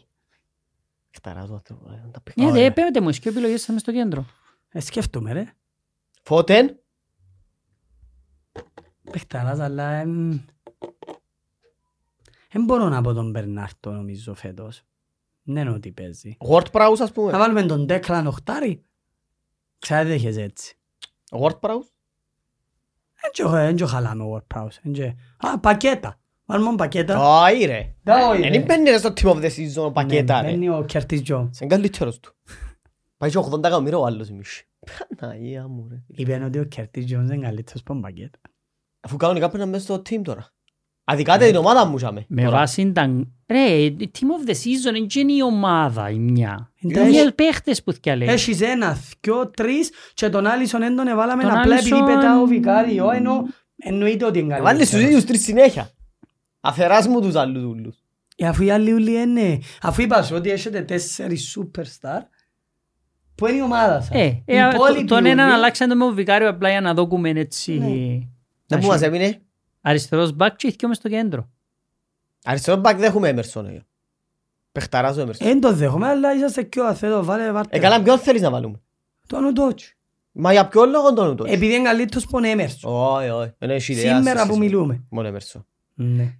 Ναι, πέμπτε μου, εσύ και επιλογές μες στο κέντρο. Ε, σκέφτομαι ρε. Φώτεν. Πεχταράς, αλλά δεν μπορώ να πω τον Μπερνάρτο νομίζω φέτος. Δεν είναι ότι παίζει. Ward-Prowse ας πούμε. Θα βάλουμε τον Declan οχτάρι. Ξέρετε έχεις έτσι. Ward-Prowse. Δεν και χαλάμε Ward-Prowse. Α, πακέτα. Βάλουμε πακέτα. Όχι ρε. Δεν μπαίνει στο team of the season πακέτα ρε. Μπαίνει ο Κέρτις Τζόουνς. Είναι καλύτερος του. Πάει και ογδόντα εκατομμύρια ο άλλος εμείς. Παναγία μου ρε. Είπαν ότι ο Κέρτις Τζόουνς είναι καλύτερος πάνω πακέτα. Αφού κανονικά πρέπει να μπαίνει στο team τώρα. Αδικάται την ομάδα μου είχαμε. Με βάση ήταν... Ρε, team of the season είναι η ομάδα η μια. Είναι οι παίχτες που θυκαλέει. Έχεις ένα, δυο, τρεις και τον Άλισον έντον εβάλαμε να πλέπει πετά ο Βικάριο ενώ εννοείται ότι είναι καλύτερος. Αφαιράς μου τους άλλους ούλους. Αφού οι άλλοι ούλοι είναι... Αφού είπας ότι έχετε τέσσερις σούπερστάρ, που είναι η ομάδα σας. Ε, τον έναν αλλάξαν με ο Βικάριο απλά για να δώκουμε έτσι... Να πού μας έμεινε. Αριστερός μπακ και ήθιω μες στο κέντρο. Αριστερός μπακ δέχουμε Έμερσον. Πεχταράς ο Έμερσον. Εν το δέχουμε, αλλά είσαστε πιο αθέτο. Ε, καλά, ποιον θέλεις να βάλουμε. Τον Ουτότσι. Μα για ποιον λόγο τον Ουτότσι. Επειδή είναι καλύτερος πον Έμερσον. Σήμερα που μιλούμε. Μόνο Έμερσον. Ναι.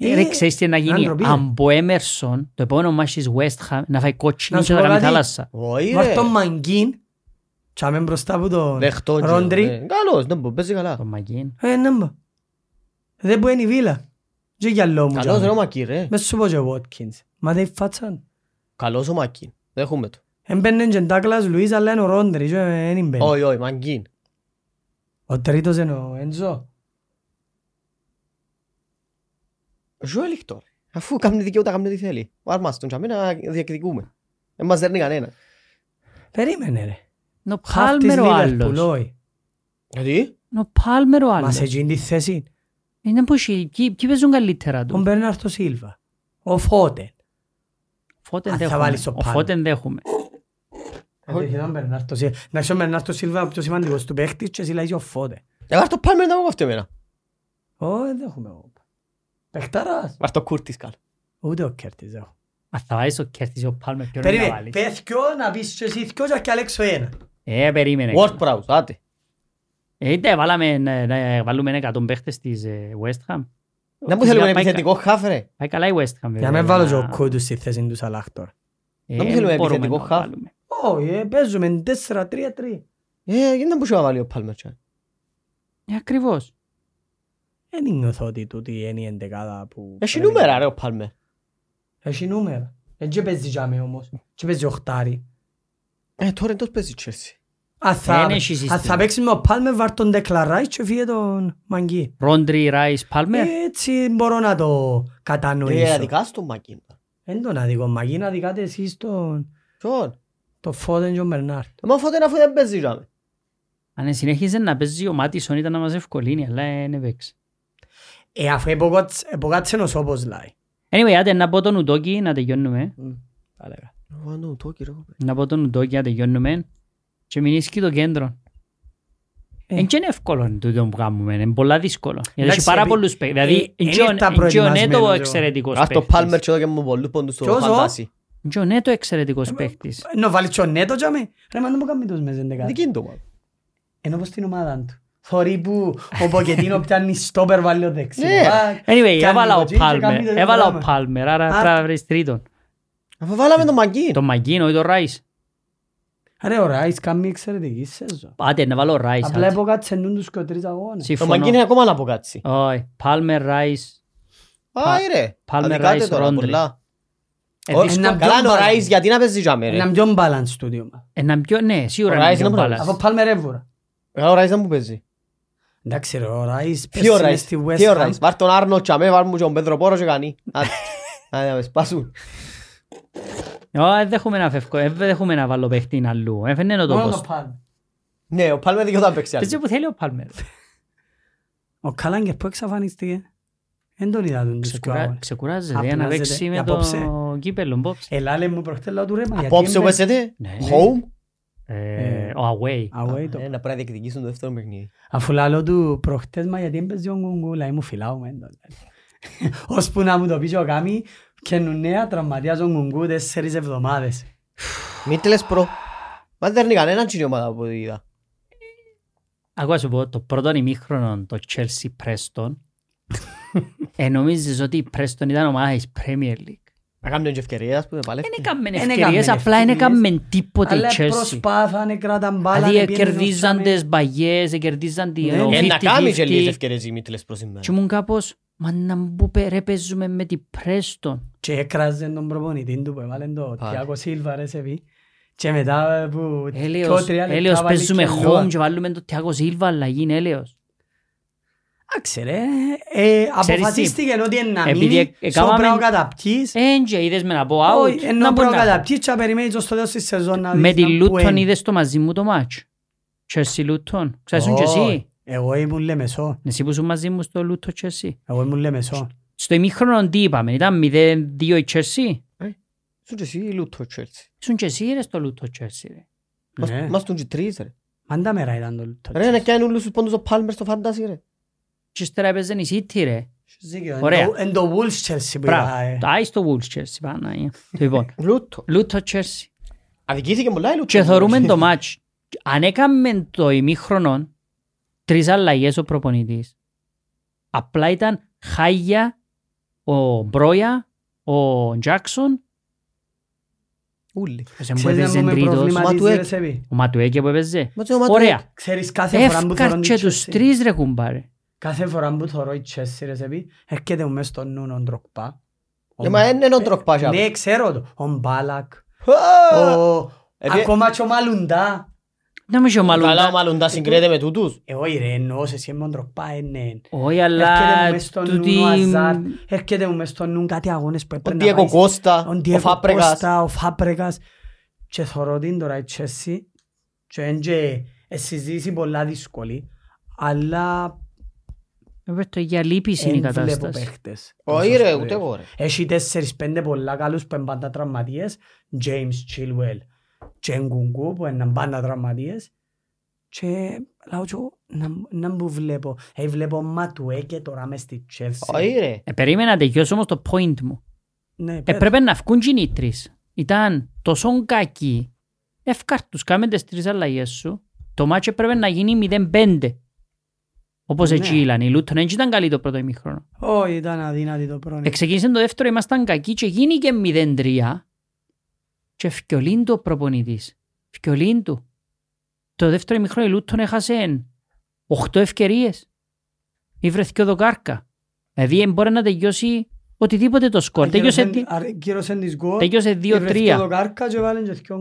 Ρε ξέρεις τι να γίνει. Αν πω Έμερσον το επόμενο μάχης West Ham να φάει κότσινη και να κάνει θάλασσα. Βάρ' τον Μαγκίν και άμεν μπροστά από τον Ρόντρι. Καλώς, δεν πω, παίζει καλά. Τον Μαγκίν. Ε, ναι μπα. Δεν πω είναι η Βίλα. Και για λόγω μου. Καλώς ρε ο Μαγκίν ρε. Μες σου πω και ο Βότκινς. Μα δεν φάτσαν. Καλώς ο Μαγκίν, δέχομαι το. Έμπαινε και εντάκλας Λουίς αλλά είναι ο Ρόντρι και δεν έμπαινε. Όχι, όχι, Μαγκίν. Ο τρίτος είναι ο Έντζο. Ζωέ λιχτό. Αφού κάνουν δικαιούτα, κάνουν τι θέλει. Ο Άρμας τον τσαμί να διακριτικούμε. Δεν μας δέρνει κανένα. Περίμενε ρε. Ο Palmer ο άλλος. Γιατί? Ο Palmer ο άλλος. Μα σε εκείνη τη θέση. Είναι πως ποιοι παίζουν καλύτερα του. Ο Μπερνάρτο Σίλβα. Ο Φώτεν. Φώτεν δέχομαι. Ο Φώτεν δέχομαι. Να είσαι ο Μπερνάρτο Σίλβα πιο σημαντικός του παίχτης και εσύ λέει ο Φώτεν. Για βάρ' το Palmer να μου κόφτε εμένα. Όχι, δέχομαι. Παίχταρας. Βάρ' το Κούρτις καλό. Ούτε ο Κέρτις δέχομαι. Ας θα βάλεις ο Κέρτις ή ο Palmer ποιον είναι να βάλεις. Πες δυο να πεις και εσύ δυο και Αλέξο ένα. Ε, περίμενε. World Proud, άτε. Είτε βάλουμε εκατόν παίχτες της West Ham. Δεν μου θέλουμε ένα επιθετικό χαφ ρε. Πάει καλά η West Ham. Για να βάλω και ο κόντους στη θέση του Σαλάχ τώρα. Δεν μου θέλουμε επιθετικό χαφ. Όχι, παίζουμε τέσσερα τρία τρία. Ε, γιατί δεν μπορούσε να βάλει ο Palmer. Ακριβώς. Δεν νιώθω ότι τούτη είναι η εντεκάδα που... Έχει νούμερα ρε ο Palmer. Έχει νούμερα. Έτσι παίζει τζάμε όμως. Έτσι παίζει οχτάρι. Ε, τώρα εντός παίζει Chelsea. Αν θα παίξει με ο Palmer βάρ' τον Declan Rice και φύγε τον Μαγκή. Ρόντρι, Rice, Palmer. Έτσι μπορώ να το κατανοήσω. Ε, αδικάς τον Μαγκή. Εν τον αδικό Μαγκή, αδικάτε εσείς τον... Ποιον? Τον Φώτεν και τον Μπερνάρτ. Μα Φώτεν αφού δεν παίζει τζάμε. Αν συνέχιζε να παίζει ο Μάτισον ήταν να μας ευκολύνει, αλλά δεν παίξει. Ε, αφού εποκάτσε ο σώπος λάει. Anyway, άντε να πω τον Ουτόκι να τελειώνουμε. Να πω τον Ουτόκι να τελειώνουμε και μην ίσκει το κέντρο. Είναι και εύκολο το που κάνουμε, είναι πολλά δύσκολο. Γιατί έχει πάρα πολλούς παίκτες. Δηλαδή, είναι ο εξαιρετικός παίκτης. Ας το Palmer και εδώ και μου πολλούς πόντους στο φαντάσι. Είναι ο εξαιρετικός παίκτης. Ενώ βάλει και ο Νέτο και αμέ. Ρε, μα δεν μου κάνει τους μέσα εντεκάδες. Δεν κίνητο πάνω. Ενώ πως την ομάδα του. Θωρεί που ο Ποκετίνο πιάνει στόπερ βάλει ο δεξιμπακ. Anyway, έβαλα ο Palmer. Έβαλα ο Palmer, άρα θα βρεις τρίτον. Αφού βάλαμε τον Μαγκίν. Τον Μαγκίν, όχι τον Rice. Ρε ο Rice κάνει εξαιρετική σεζόν. Πάτε να βάλω ο Rice. Απλά υποκάτσενούν τους και τρεις αγώνες. Ο Μαγκίν είναι ακόμα να αποκάτσει. Όχι, Palmer, Rice. Πάει ρε. Palmer, Rice, Ρόντρι. Καλά είναι ο Rice γιατί να παίζει για μέρα. Έναν ποιον μπάλανς του διόμα. Έναν ποιον, ναι, σίγουρα έναν ποιον μπάλανς. Αφού Palmer έβουρα. Ο Rice δεν μου παίζει. Εντάξει ρε, ο Rice παίζει στη West Ham. Βάρ' τον Άρνο και αμέ, βάρ' μου και τον Πεδροπόρο και κανεί. Δεν δέχομαι να φεύγω, δεν δέχομαι να βάλω παίχτην αλλού. Έφερνε ο τόπος. Ναι, ο Palmer δικαιόταν παίξει αλλού. Παίζει που θέλει ο Palmer. Ο Καλάνγκερ που εξαφανίστηκε. Εν τον είδα τον Τουσκουάμα. Ξεκουράζεται, ένα παίξει με το κύπελλον πόψε. Ελάλε μου προχτέλα του ρέμα. Απόψε πέσετε, home. Ο away. Να πρέπει να διεκδικήσουν το δεύτερο παιχνίδι. Αφού λαλώ του προχτές, μα γιατί έπαιζε ο Γκουγκούλα, μου φυλάω. Ώσπου να μου το πει ο Κάμι, καινουνέα τραυματίας ο Γκουγκού τέσσερις εβδομάδες. Μην τελες προ. Μα δεν είναι κανέναν κοινή ομάδα που είδα. Ακόμα σου πω, το πρώτο ημίχρονο το Chelsea Preston, νομίζεις ότι η Preston ήταν ομάδα της Premier League. Έκαμε και ευκαιρίες που δεν έκαμε ευκαιρίες, απλά δεν έκαμε τίποτε η Chelsea. Αλλά προσπάθανε, κράταν μπάλα. Δηλαδή κερδίζαν τις μπαγιές, κερδίζαν τη πενήντα πενήντα. Ένα κάμι και λίγες ευκαιρίες οι μήτλες προς ημέρα. Και ήμουν κάπως, μα να μου παίζουμε με την Preston. Και έκραζαν τον προπονητή του που έβαλαν τον Τιάκο Σίλβα ρε σε πει. Και μετά που κότρια λεπτά παίζουμε home και βάλουμε τον Τιάκο Σίλβα αλλαγή, έλεος. Άξερε, αποφασίστηκε ότι είναι να μείνει, στο πράγμα καταπτύς. Έντια, είδες με να πω out. Ενώ πράγμα καταπτύς και να περιμένεις στο τέλος της σεζόν να δεις να πουένει. Με τη Luton είδες το μαζί μου το μάτσο. Chelsea Luton, ξέρεις και εσύ. Εγώ ήμουν Λεμεσό. Εσύ που ήσουν μαζί μου στο Luton Chelsea. Εγώ ήμουν Λεμεσό. Στο ημίχρονο τι είπαμε, ήταν μηδέν δύο η Chelsea. Ήσουν και εσύ ή Luton Chelsea. Ήσουν και εσύ ρε στο Luton Chelsea. Μας τον και τρεις ρε. Μαντά μέρα ήταν το Luton Chelsea. Ρε να κάνει όλους τους πόντους ο Palmer στο Fantasy ρε. Και ύστερα έπαιζαν οι City ρε. Ωραία. Εν το Wolves Chelsea που είπα. Το Άις το Wolves Chelsea πάνω. Λοιπόν. Luton Chelsea. Αδικήθηκε πολλά η Luton. Και θεωρούμε το μάτς. Αν έκαμε το ημίχρονο τρεις αλλαγές ο προπονητής. Απλά ήταν Χάγια, ο Μπρόια, ο Τζάκσον. Ούλοι. Που έπαιζε τρίτος. Ο Ματουέκια που έπαιζε. Ωραία. Έφκαρκε τους τρεις ρε κουμπάρε. Κάθε φορά που θωρώ η Chelsea ρε σε πει, έρχεται μου μέσα στον νου ο Ντροκπά. Μα είναι ο Ντροκπά. Ναι, ξέρω το. Ο Μπάλακ. Ακόμα και ο Μαλουντά. Να μην και ο Μαλουντά. Καλά ο Μαλουντά συγκρίνεται με τούτους. Όχι ρε, εννοώ σε σχέση με τον Ντροκπά. Όχι, αλλά... έρχεται μου μέσα στον νου ο Αζάρ. Έρχεται μου μέσα στον νου κάτι αγώνες που έπρεπε να πάει. Ο Ντιέγκο Κώστα, ο Φάπρεγας. Και θωρώ την τώρα η Chelsea. και συζήτηση πολλά δύσκολη, αλλά για λύπηση είναι η κατάσταση. Όχι ρε, ούτε εγώ ρε. Έχει τέσσερις πέντε πολλά καλούς που είναι πάντα τραυματίες. James Chilwell και Nkunku που είναι πάντα τραυματίες. Και λάω να μου βλέπω. Βλέπω Ματουέκε τώρα μες στη Chelsea. Όχι ρε. Περίμενα να τελειώσω όμως το point μου. Έπρεπε να βγουν και οι τρεις. Ήταν τόσο κακοί. Ευκαρτούσκαμε τις τρεις αλλαγές σου. Το μάτσο έπρεπε να γίνει μηδέν πέντε. Όπως έτσι ήταν. Η Luton έτσι ήταν καλή το πρώτο ημίχρονο. Όχι, ήταν αδύνατη το πρώτο. Εξεκίνησε το δεύτερο, ήμασταν κακοί και γίνει και μηδέν τρία. Και ευκαιολήν του ο προπονητής. Ευκαιολήν του. Το δεύτερο ημίχρονο η Luton έχασε οκτώ ευκαιρίες. Ή βρεθήκε ο Δοκάρκα. Δηλαδή μπορεί να τελειώσει οτιδήποτε το σκορ. Τελειώσε δύο τρία.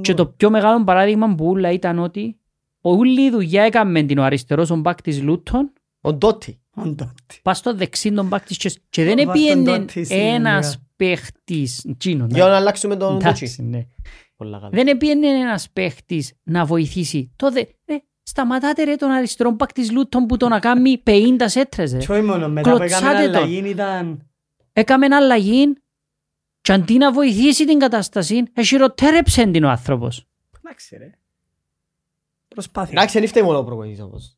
Και το πιο μεγάλο παράδειγμα που ούλα ήταν ότι ο ούλη δουλειά έκαμε την ο αριστερός ο μπακ της Luton. Ο Ντότι. Πας στο δεξί τον μπακ της Chelsea. Και δεν επίενε ένας παίχτης. Για να αλλάξουμε τον Ντότσι. Δεν επίενε ένας παίχτης να βοηθήσει. Τότε σταματάτε ρε τον αριστερό μπακ της Luton που τον να κάνει πενήντα σέτρες. Κλωτσάτε τον. Έκαμε ένα αλλαγή και αντί να βοηθήσει την κατάσταση εσυροτέρεψε την ο άνθρωπος. Εντάξει ρε. Προσπάθει. Εντάξει δεν φταίει μόνο ο προπονητής όμως.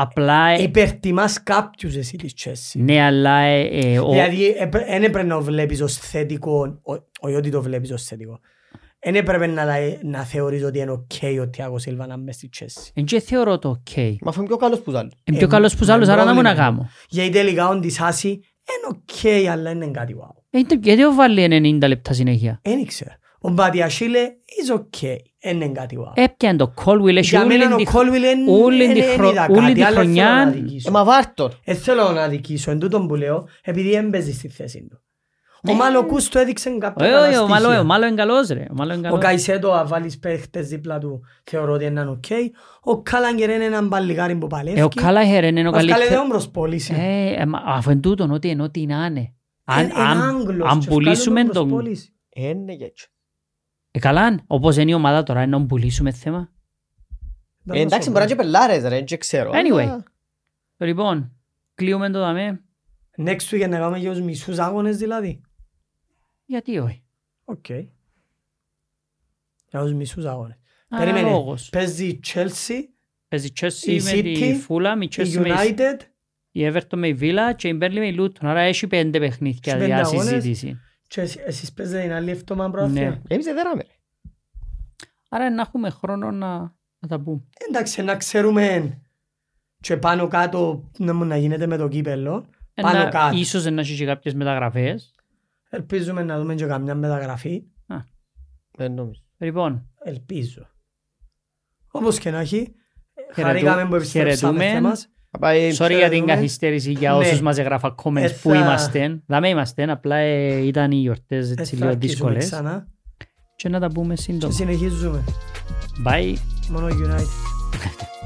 Απλά... Υπερτιμάς κάποιους εσύ της Chelsea. Ναι, αλλά... Ε, ο... Δηλαδή, δεν έπρεπε να βλέπεις ως θετικό, όχι ότι το βλέπεις ως θετικό. Δεν έπρεπε να, να θεωρείς ότι είναι ok ο Τιάκο Σίλβα να είμαι στη Chelsea. Εν και θεωρώ το ok. Μα φάμε πιο καλός που άλλους. Είναι πιο καλός που άλλους, άρα να μου να κάνω. Γιατί τελικά όν της Άση είναι ok, αλλά είναι κάτι wow. Γιατί ο βάλει ενενήντα λεπτά συνέχεια. Δεν ήξερα. Ο Μπατιασίλε είναι ok. Είναι κάτι wow. Έπιαν το Colwell, έχει όλη τη χρονιά. Μα Βάρτορ. Ε, θέλω να αδικήσω, εν τούτον που λέω, επειδή έμπαιζε στη θέση του. Ο Μαλοκούς του έδειξε κάποια καταστοιχεία. Ο Μάλο είναι καλός ρε. Ο Καϊσέτο, αν βάλεις παίχτες δίπλα του, θεωρώ ότι είναι ok. Ο Καλαγερ είναι έναν παλιγάρι που παλεύει. Ο Καλαγερ είναι ο καλύτερος. Μας καλέτε όμπρος πώληση. Αφού εν τούτον, ότι εν ό,τι είναι άνε. Αν πουλήσουμε τον... Είναι και έτσι. Ε, καλά, όπως είναι η ομάδα τώρα, να μπουλήσουμε θέμα. Ε, εντάξει, μπορεί να και πελάρες ρε, δεν ξέρω. Anyway, λοιπόν, κλείουμε το δαμέ. Next week να κάνουμε και τους μισούς άγωνες δηλαδή. Γιατί όχι. Οκ. Για τους μισούς άγωνες. Περίμενε, παίζει η Chelsea, η City, η United, η Everton με η Villa και η Burnley με η Luton. Άρα έχει πέντε παιχνίδια για συζήτηση. Εσείς παίζετε την άλλη εβδομάδα προάθλια. Εμείς δεν δέραμε. Άρα να έχουμε χρόνο να τα πούμε. Εντάξει, να ξέρουμε και πάνω κάτω να γίνεται με το κύπελλο. Πάνω κάτω. Ίσως να έχει και κάποιες μεταγραφές. Ελπίζουμε να δούμε και καμιά μεταγραφή. Δεν νομίζω. Λοιπόν. Ελπίζω. Όπως και να έχει. Χαρήκαμε που επιστρέψαμε θέμα μας. Sorry για την καθυστέρηση για όσους μας έγραφαν comments που είμαστε. Δάμε είμαστε, απλά ήταν οι γιορτές έτσι λίγο δύσκολες. Και να τα πούμε σύντομα. Και συνεχίζουμε. Bye. Μόνο United.